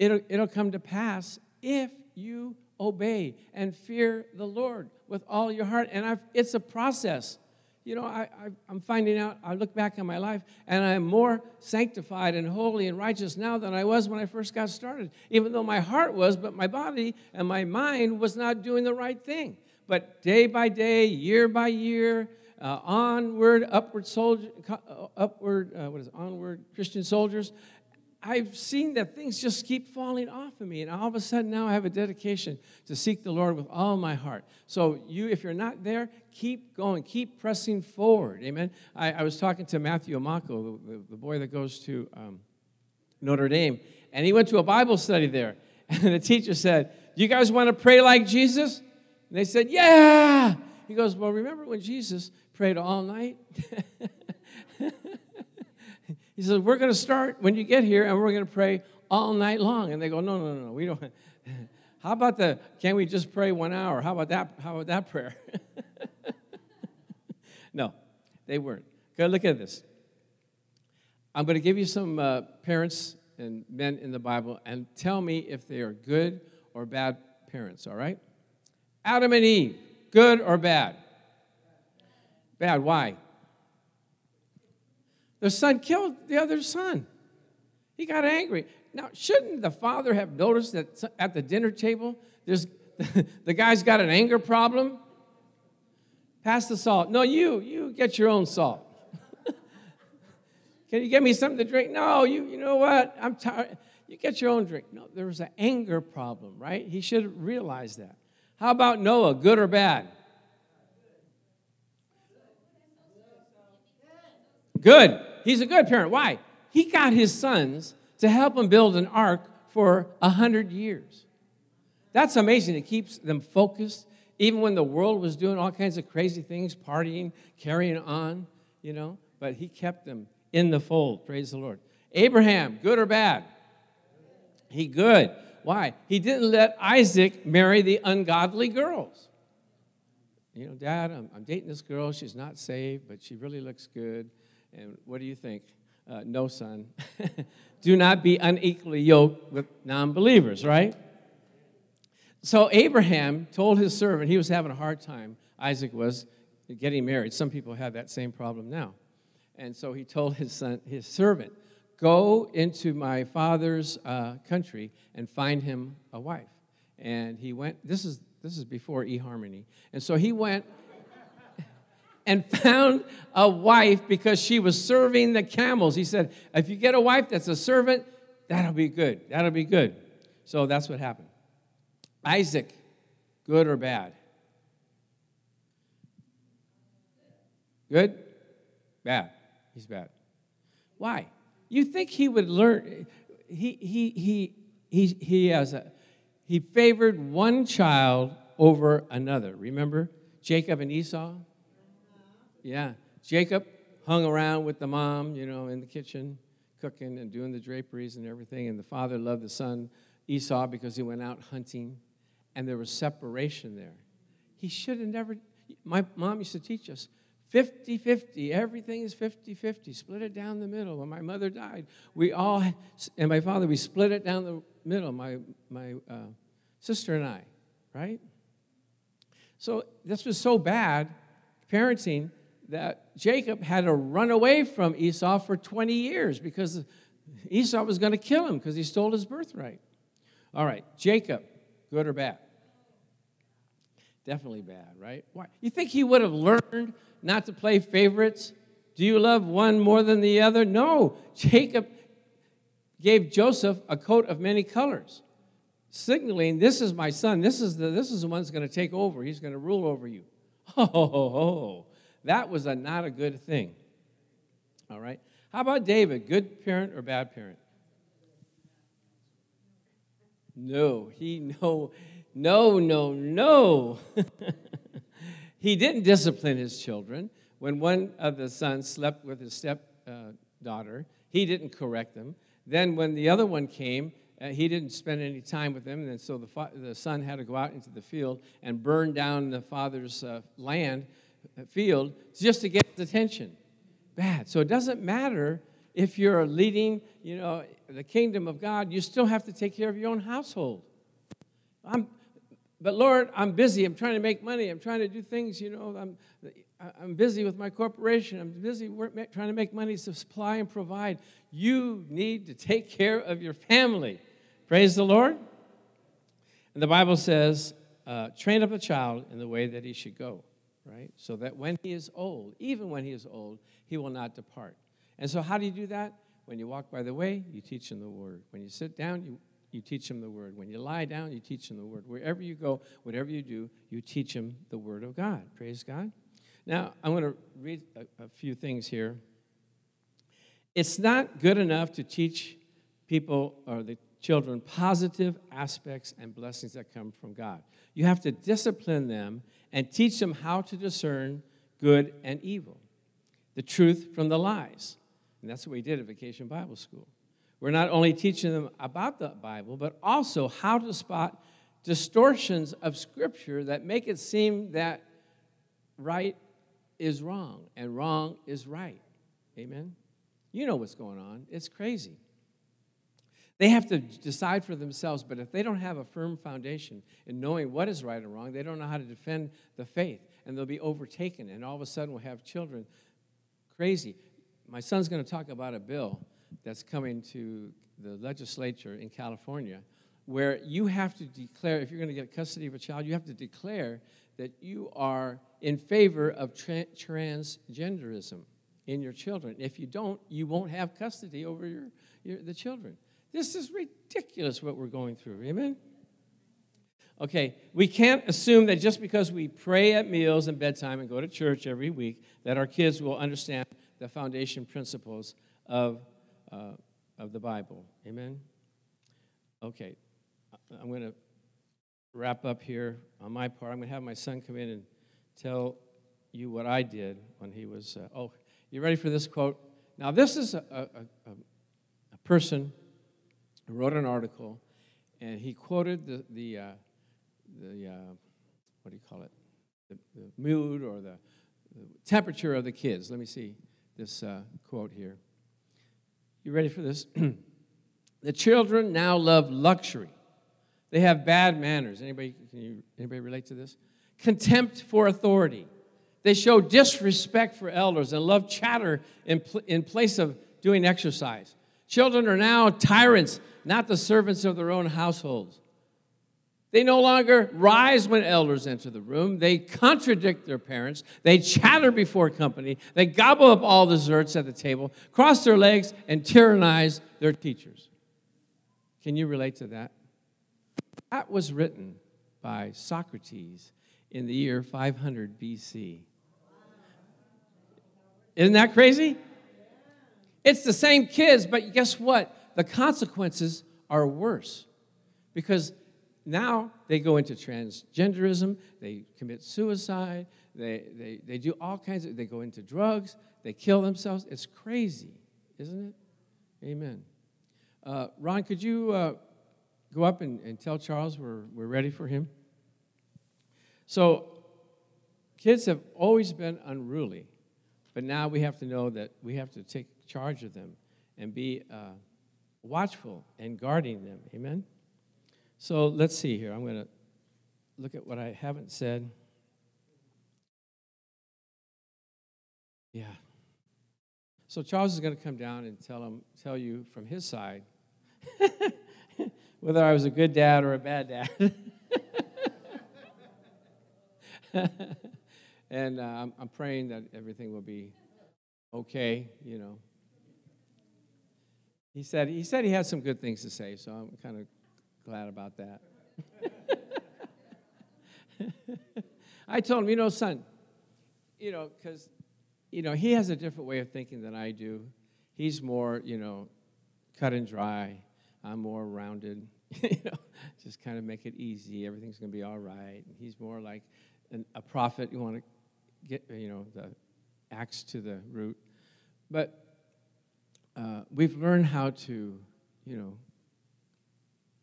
It'll, it'll come to pass if you obey and fear the Lord with all your heart. And I've, it's a process. You know, I, I, I'm finding out, I look back on my life, and I'm more sanctified and holy and righteous now than I was when I first got started, even though my heart was, but my body and my mind was not doing the right thing. But day by day, year by year, uh, onward, upward, soldier, upward, uh, what is it, onward Christian soldiers, I've seen that things just keep falling off of me, and all of a sudden now I have a dedication to seek the Lord with all my heart. So you, if you're not there, keep going, keep pressing forward, amen? I, I was talking to Matthew Amako, the, the boy that goes to um, Notre Dame, and he went to a Bible study there, and the teacher said, do you guys want to pray like Jesus? And they said, yeah! He goes, well, remember when Jesus prayed all night? He says, we're going to start when you get here, and we're going to pray all night long. And they go, no, no, no, no, we don't. How about the, can we just pray one hour? How about that, how about that prayer? No, they weren't. Go look at this. I'm going to give you some uh, parents and men in the Bible, and tell me if they are good or bad parents, all right? Adam and Eve, good or bad? Bad, why? The son killed the other son. He got angry. Now, shouldn't the father have noticed that at the dinner table, there's the guy's got an anger problem? Pass the salt. No, you, you get your own salt. Can you get me something to drink? No, you, you know what? I'm tired. You get your own drink. No, there was an anger problem, right? He should have realized that. How about Noah, good or bad? Good. He's a good parent. Why? He got his sons to help him build an ark for one hundred years. That's amazing. It keeps them focused, even when the world was doing all kinds of crazy things, partying, carrying on, you know. But he kept them in the fold. Praise the Lord. Abraham, good or bad? He good. Why? He didn't let Isaac marry the ungodly girls. You know, Dad, I'm, I'm dating this girl. She's not saved, but she really looks good. And what do you think? Uh, no, son. Do not be unequally yoked with non-believers, right? So Abraham told his servant, he was having a hard time, Isaac was, getting married. Some people have that same problem now. And so he told his son, his servant, go into my father's uh, country and find him a wife. And he went, this is this is before eHarmony. And so he went and found a wife because she was serving the camels. He said, if you get a wife that's a servant, that'll be good. That'll be good. So that's what happened. Isaac, good or bad? Good? Bad. He's bad. Why? You think he would learn? He he he he he has a he favored one child over another. Remember Jacob and Esau? Yeah. Jacob hung around with the mom, you know, in the kitchen, cooking and doing the draperies and everything. And the father loved the son, Esau, because he went out hunting. And there was separation there. He should have never. My mom used to teach us, fifty-fifty, everything is fifty-fifty. Split it down the middle. When my mother died, we all, and my father, we split it down the middle, my my uh, sister and I, right? So this was so bad, parenting, that Jacob had to run away from Esau for twenty years because Esau was going to kill him because he stole his birthright. All right, Jacob, good or bad? Definitely bad, right? Why? You think he would have learned not to play favorites? Do you love one more than the other? No. Jacob gave Joseph a coat of many colors, signaling, this is my son. This is the this is the one that's going to take over. He's going to rule over you. Oh, ho, ho, ho. That was a not a good thing. All right. How about David? Good parent or bad parent? No. He, no, no, no, no. He didn't discipline his children. When one of the sons slept with his stepdaughter, he didn't correct them. Then when the other one came, uh, he didn't spend any time with them. And so the, fa- the son had to go out into the field and burn down the father's uh, land, uh, field, just to get his attention. Bad. So it doesn't matter if you're leading, you know, the kingdom of God, you still have to take care of your own household. I'm But Lord, I'm busy. I'm trying to make money. I'm trying to do things, you know. I'm I'm busy with my corporation. I'm busy trying to make money to supply and provide. You need to take care of your family. Praise the Lord. And the Bible says, uh, train up a child in the way that he should go, right? So that when he is old, even when he is old, he will not depart. And so how do you do that? When you walk by the way, you teach him the word. When you sit down, you You teach him the word. When you lie down, you teach him the word. Wherever you go, whatever you do, you teach him the word of God. Praise God. Now, I'm going to read a, a few things here. It's not good enough to teach people or the children positive aspects and blessings that come from God. You have to discipline them and teach them how to discern good and evil, the truth from the lies. And that's what we did at Vacation Bible School. We're not only teaching them about the Bible, but also how to spot distortions of Scripture that make it seem that right is wrong and wrong is right. Amen? You know what's going on. It's crazy. They have to decide for themselves, but if they don't have a firm foundation in knowing what is right and wrong, they don't know how to defend the faith, and they'll be overtaken, and all of a sudden we'll have children crazy. My son's going to talk about a bill that's coming to the legislature in California, where you have to declare, if you're going to get custody of a child, you have to declare that you are in favor of tra- transgenderism in your children. If you don't, you won't have custody over your, your the children. This is ridiculous what we're going through. Amen? Okay, we can't assume that just because we pray at meals and bedtime and go to church every week that our kids will understand the foundation principles of Uh, of the Bible. Amen? Okay. I'm going to wrap up here on my part. I'm going to have my son come in and tell you what I did when he was... Uh, oh, you ready for this quote? Now, this is a, a, a, a person who wrote an article, and he quoted the, the, uh, the uh, what do you call it? The, the mood or the, the temperature of the kids. Let me see this uh, quote here. You ready for this? The children now love luxury. They have bad manners. Anybody can you, anybody relate to this? Contempt for authority. They show disrespect for elders and love chatter in, pl- in place of doing exercise. Children are now tyrants, not the servants of their own households. They no longer rise when elders enter the room. They contradict their parents. They chatter before company. They gobble up all desserts at the table, cross their legs, and tyrannize their teachers. Can you relate to that? That was written by Socrates in the year five hundred B C. Isn't that crazy? It's the same kids, but guess what? The consequences are worse because now they go into transgenderism, they commit suicide, they, they, they do all kinds of, they go into drugs, they kill themselves. It's crazy, isn't it? Amen. Uh, Ron, could you uh, go up and, and tell Charles we're we're ready for him? So kids have always been unruly, but now we have to know that we have to take charge of them and be uh, watchful and guarding them. Amen? So let's see here. I'm going to look at what I haven't said. Yeah. So Charles is going to come down and tell him, tell you from his side whether I was a good dad or a bad dad. And uh, I'm, I'm praying that everything will be okay, you know. He said he said he had some good things to say, so I'm kind of glad about that. I told him, you know, son, you know, because, you know, he has a different way of thinking than I do. He's more, you know, cut and dry. I'm more rounded. You know, just kind of make it easy. Everything's going to be all right. And he's more like an, a prophet. You want to get, you know, the axe to the root. But uh, we've learned how to, you know,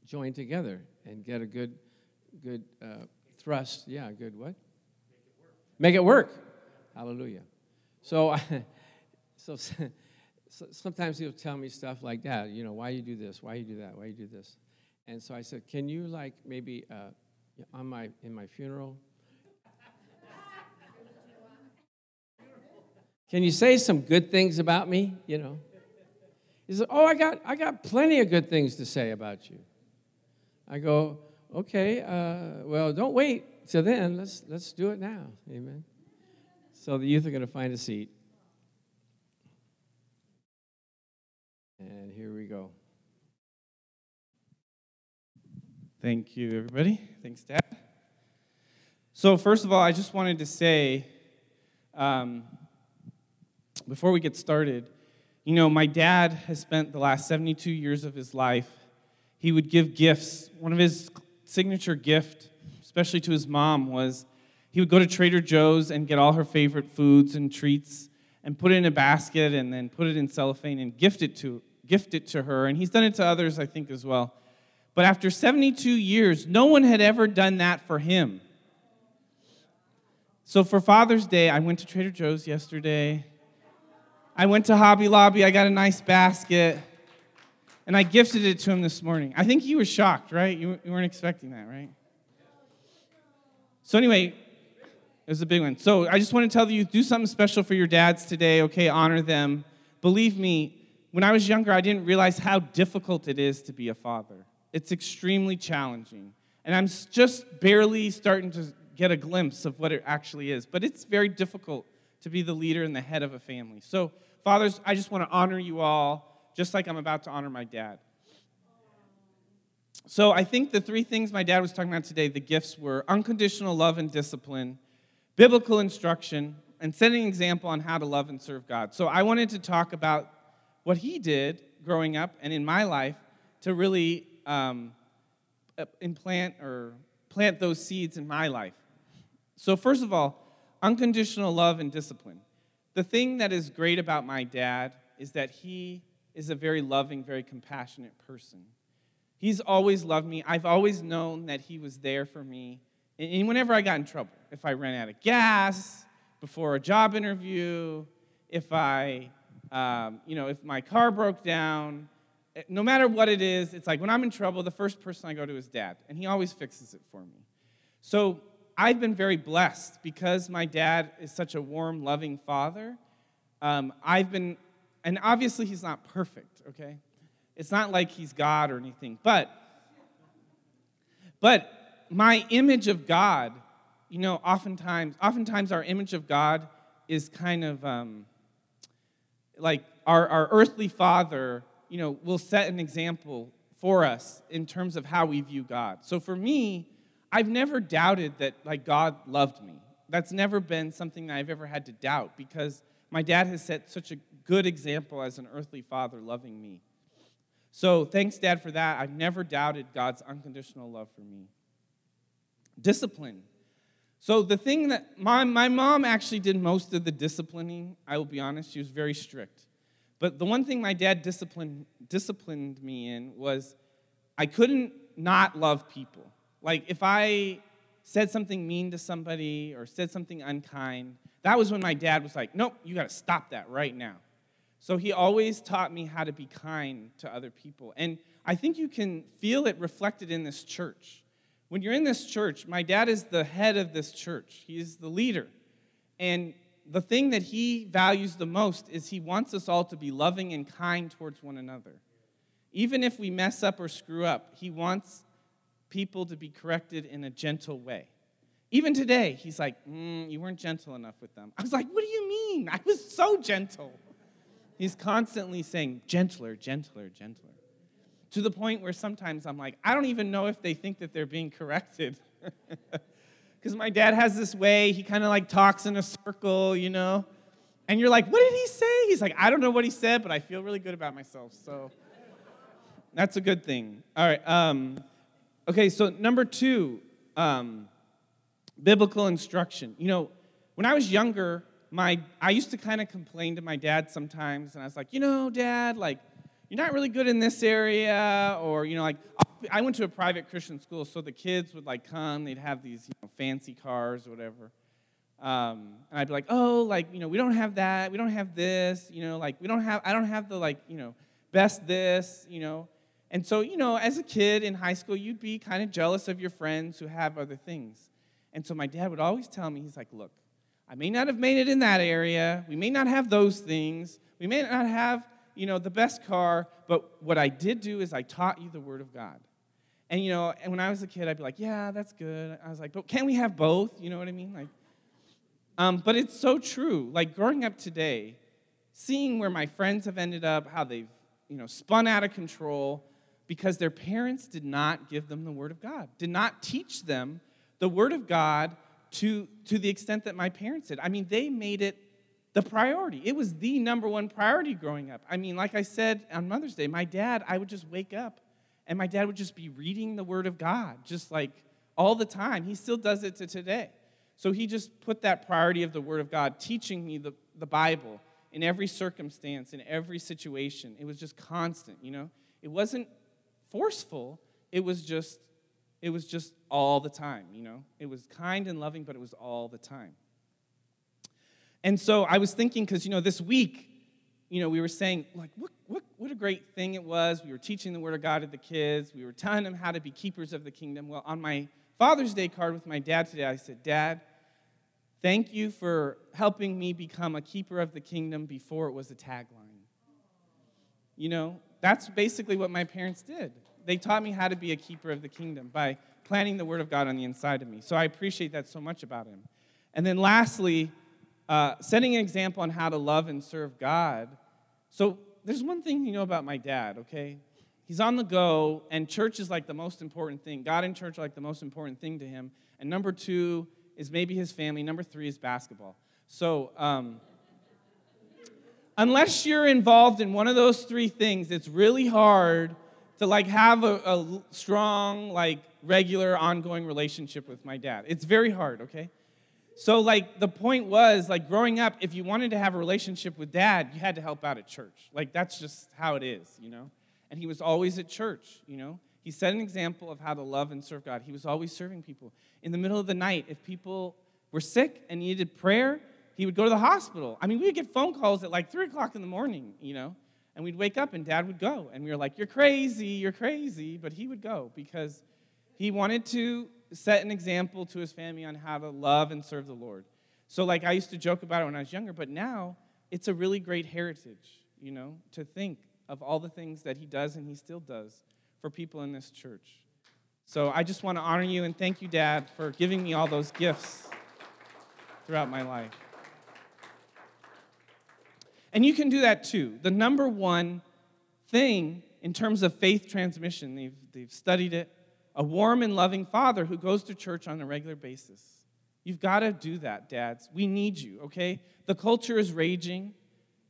join together and get a good, good uh, thrust. Yeah, good what? Make it work. Make it work. Hallelujah. So, so, so sometimes he'll tell me stuff like that. You know, why you do this? Why you do that? Why you do this? And so I said, can you like maybe uh, on my in my funeral? Can you say some good things about me? You know. He said, oh, I got I got plenty of good things to say about you. I go, okay, uh, well, don't wait till then. Let's let's do it now. Amen. So the youth are going to find a seat. And here we go. Thank you, everybody. Thanks, Dad. So first of all, I just wanted to say, um, before we get started, you know, my dad has spent the last seventy-two years of his life. He would give gifts. One of his signature gifts, especially to his mom, was he would go to Trader Joe's and get all her favorite foods and treats and put it in a basket and then put it in cellophane and gift it to, gift it to her. And he's done it to others, I think, as well. But after seventy-two years, no one had ever done that for him. So for Father's Day, I went to Trader Joe's yesterday. I went to Hobby Lobby. I got a nice basket. And I gifted it to him this morning. I think you were shocked, right? You weren't expecting that, right? So anyway, it was a big one. So I just want to tell you, do something special for your dads today, okay? Honor them. Believe me, when I was younger, I didn't realize how difficult it is to be a father. It's extremely challenging. And I'm just barely starting to get a glimpse of what it actually is. But it's very difficult to be the leader and the head of a family. So, fathers, I just want to honor you all, just like I'm about to honor my dad. So I think the three things my dad was talking about today, the gifts, were unconditional love and discipline, biblical instruction, and setting an example on how to love and serve God. So I wanted to talk about what he did growing up and in my life to really um, implant or plant those seeds in my life. So first of all, unconditional love and discipline. The thing that is great about my dad is that he is a very loving, very compassionate person. He's always loved me. I've always known that he was there for me. And whenever I got in trouble, if I ran out of gas, before a job interview, if I, um, you know, if my car broke down, no matter what it is, it's like when I'm in trouble, the first person I go to is Dad, and he always fixes it for me. So I've been very blessed because my dad is such a warm, loving father. Um, I've been... And obviously, he's not perfect, okay? It's not like he's God or anything. But but my image of God, you know, oftentimes, oftentimes our image of God is kind of um, like our, our earthly father, you know, will set an example for us in terms of how we view God. So for me, I've never doubted that, like, God loved me. That's never been something that I've ever had to doubt because my dad has set such a good example as an earthly father loving me. So thanks, Dad, for that. I've never doubted God's unconditional love for me. Discipline. So the thing that my, my mom actually did most of the disciplining, I will be honest, she was very strict. But the one thing my dad disciplined disciplined me in was I couldn't not love people. Like if I said something mean to somebody or said something unkind, that was when my dad was like, nope, you got to stop that right now. So he always taught me how to be kind to other people. And I think you can feel it reflected in this church. When you're in this church, my dad is the head of this church. He is the leader. And the thing that he values the most is he wants us all to be loving and kind towards one another. Even if we mess up or screw up, he wants people to be corrected in a gentle way. Even today, he's like, mm, you weren't gentle enough with them. I was like, what do you mean? I was so gentle. He's constantly saying, gentler, gentler, gentler. To the point where sometimes I'm like, I don't even know if they think that they're being corrected. Because my dad has this way, he kind of like talks in a circle, you know. And you're like, what did he say? He's like, I don't know what he said, but I feel really good about myself. So that's a good thing. All right. Um, okay, so number two, um, biblical instruction. You know, when I was younger, my I used to kind of complain to my dad sometimes. And I was like, you know, Dad, like, you're not really good in this area, or, you know, like, I went to a private Christian school, so the kids would, like, come, they'd have these, you know, fancy cars or whatever, um, and I'd be like, oh, like, you know, we don't have that, we don't have this, you know, like, we don't have, I don't have the, like, you know, best this, you know, and so, you know, as a kid in high school, you'd be kind of jealous of your friends who have other things, and so my dad would always tell me, he's like, look, I may not have made it in that area, we may not have those things, we may not have, you know, the best car, but what I did do is I taught you the Word of God. And, you know, and when I was a kid, I'd be like, yeah, that's good. I was like, but can't we have both? You know what I mean? Like, um, but it's so true. Like, growing up today, seeing where my friends have ended up, how they've, you know, spun out of control because their parents did not give them the Word of God, did not teach them the Word of God to, to the extent that my parents did. I mean, they made it the priority. It was the number one priority growing up. I mean, like I said on Mother's Day, my dad, I would just wake up, and my dad would just be reading the Word of God, just like all the time. He still does it to today. So he just put that priority of the Word of God, teaching me the, the Bible in every circumstance, in every situation. It was just constant, you know. It wasn't forceful. It was just, it was just all the time, you know. It was kind and loving, but it was all the time. And so I was thinking, because, you know, this week, you know, we were saying, like, what, what what a great thing it was. We were teaching the Word of God to the kids. We were telling them how to be keepers of the kingdom. Well, on my Father's Day card with my dad today, I said, Dad, thank you for helping me become a keeper of the kingdom before it was a tagline. You know, that's basically what my parents did. They taught me how to be a keeper of the kingdom by planting the Word of God on the inside of me. So I appreciate that so much about him. And then lastly, Uh, setting an example on how to love and serve God. So there's one thing you know about my dad, okay? He's on the go, and church is like the most important thing. God and church are like the most important thing to him. And number two is maybe his family. Number three is basketball. So um, unless you're involved in one of those three things, it's really hard to, like, have a, a strong, like, regular, ongoing relationship with my dad. It's very hard, okay? So, like, the point was, like, growing up, if you wanted to have a relationship with Dad, you had to help out at church. Like, that's just how it is, you know? And he was always at church, you know? He set an example of how to love and serve God. He was always serving people. In the middle of the night, if people were sick and needed prayer, he would go to the hospital. I mean, we would get phone calls at, like, three o'clock in the morning, you know? And we'd wake up, and Dad would go. And we were like, you're crazy, you're crazy. But he would go because he wanted to set an example to his family on how to love and serve the Lord. So, like, I used to joke about it when I was younger, but now it's a really great heritage, you know, to think of all the things that he does and he still does for people in this church. So I just want to honor you and thank you, Dad, for giving me all those gifts throughout my life. And you can do that too. The number one thing in terms of faith transmission, they've, they've studied it, a warm and loving father who goes to church on a regular basis. You've got to do that, dads. We need you, okay? The culture is raging,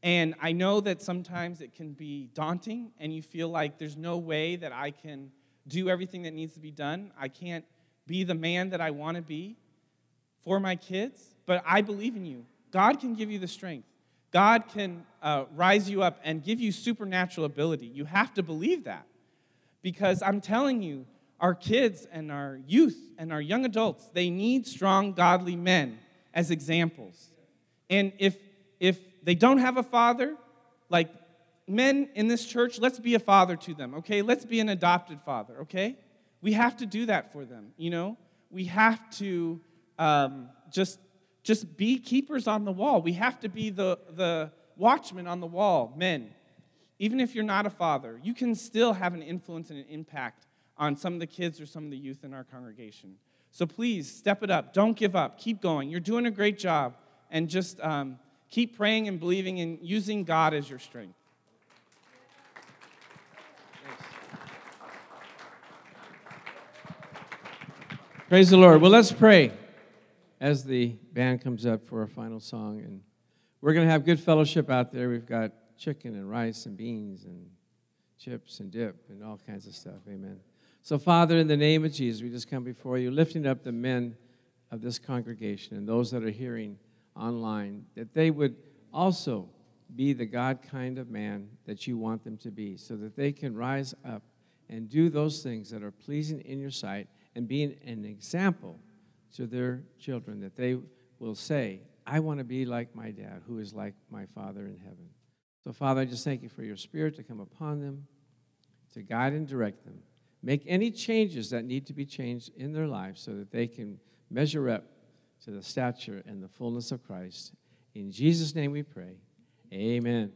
and I know that sometimes it can be daunting, and you feel like there's no way that I can do everything that needs to be done. I can't be the man that I want to be for my kids, but I believe in you. God can give you the strength. God can uh, rise you up and give you supernatural ability. You have to believe that, because I'm telling you, our kids and our youth and our young adults, they need strong, godly men as examples. And if if they don't have a father, like men in this church, let's be a father to them, okay? Let's be an adopted father, okay? We have to do that for them, you know? We have to um, just just be keepers on the wall. We have to be the, the watchmen on the wall, men. Even if you're not a father, you can still have an influence and an impact on some of the kids or some of the youth in our congregation. So please, step it up. Don't give up. Keep going. You're doing a great job. And just um, keep praying and believing and using God as your strength. Thanks. Praise the Lord. Well, let's pray as the band comes up for our final song. And we're going to have good fellowship out there. We've got chicken and rice and beans and chips and dip and all kinds of stuff. Amen. So, Father, in the name of Jesus, we just come before you, lifting up the men of this congregation and those that are hearing online, that they would also be the God kind of man that you want them to be, so that they can rise up and do those things that are pleasing in your sight and be an example to their children, that they will say, I want to be like my dad, who is like my Father in heaven. So, Father, I just thank you for your Spirit to come upon them, to guide and direct them. Make any changes that need to be changed in their lives so that they can measure up to the stature and the fullness of Christ. In Jesus' name we pray. Amen.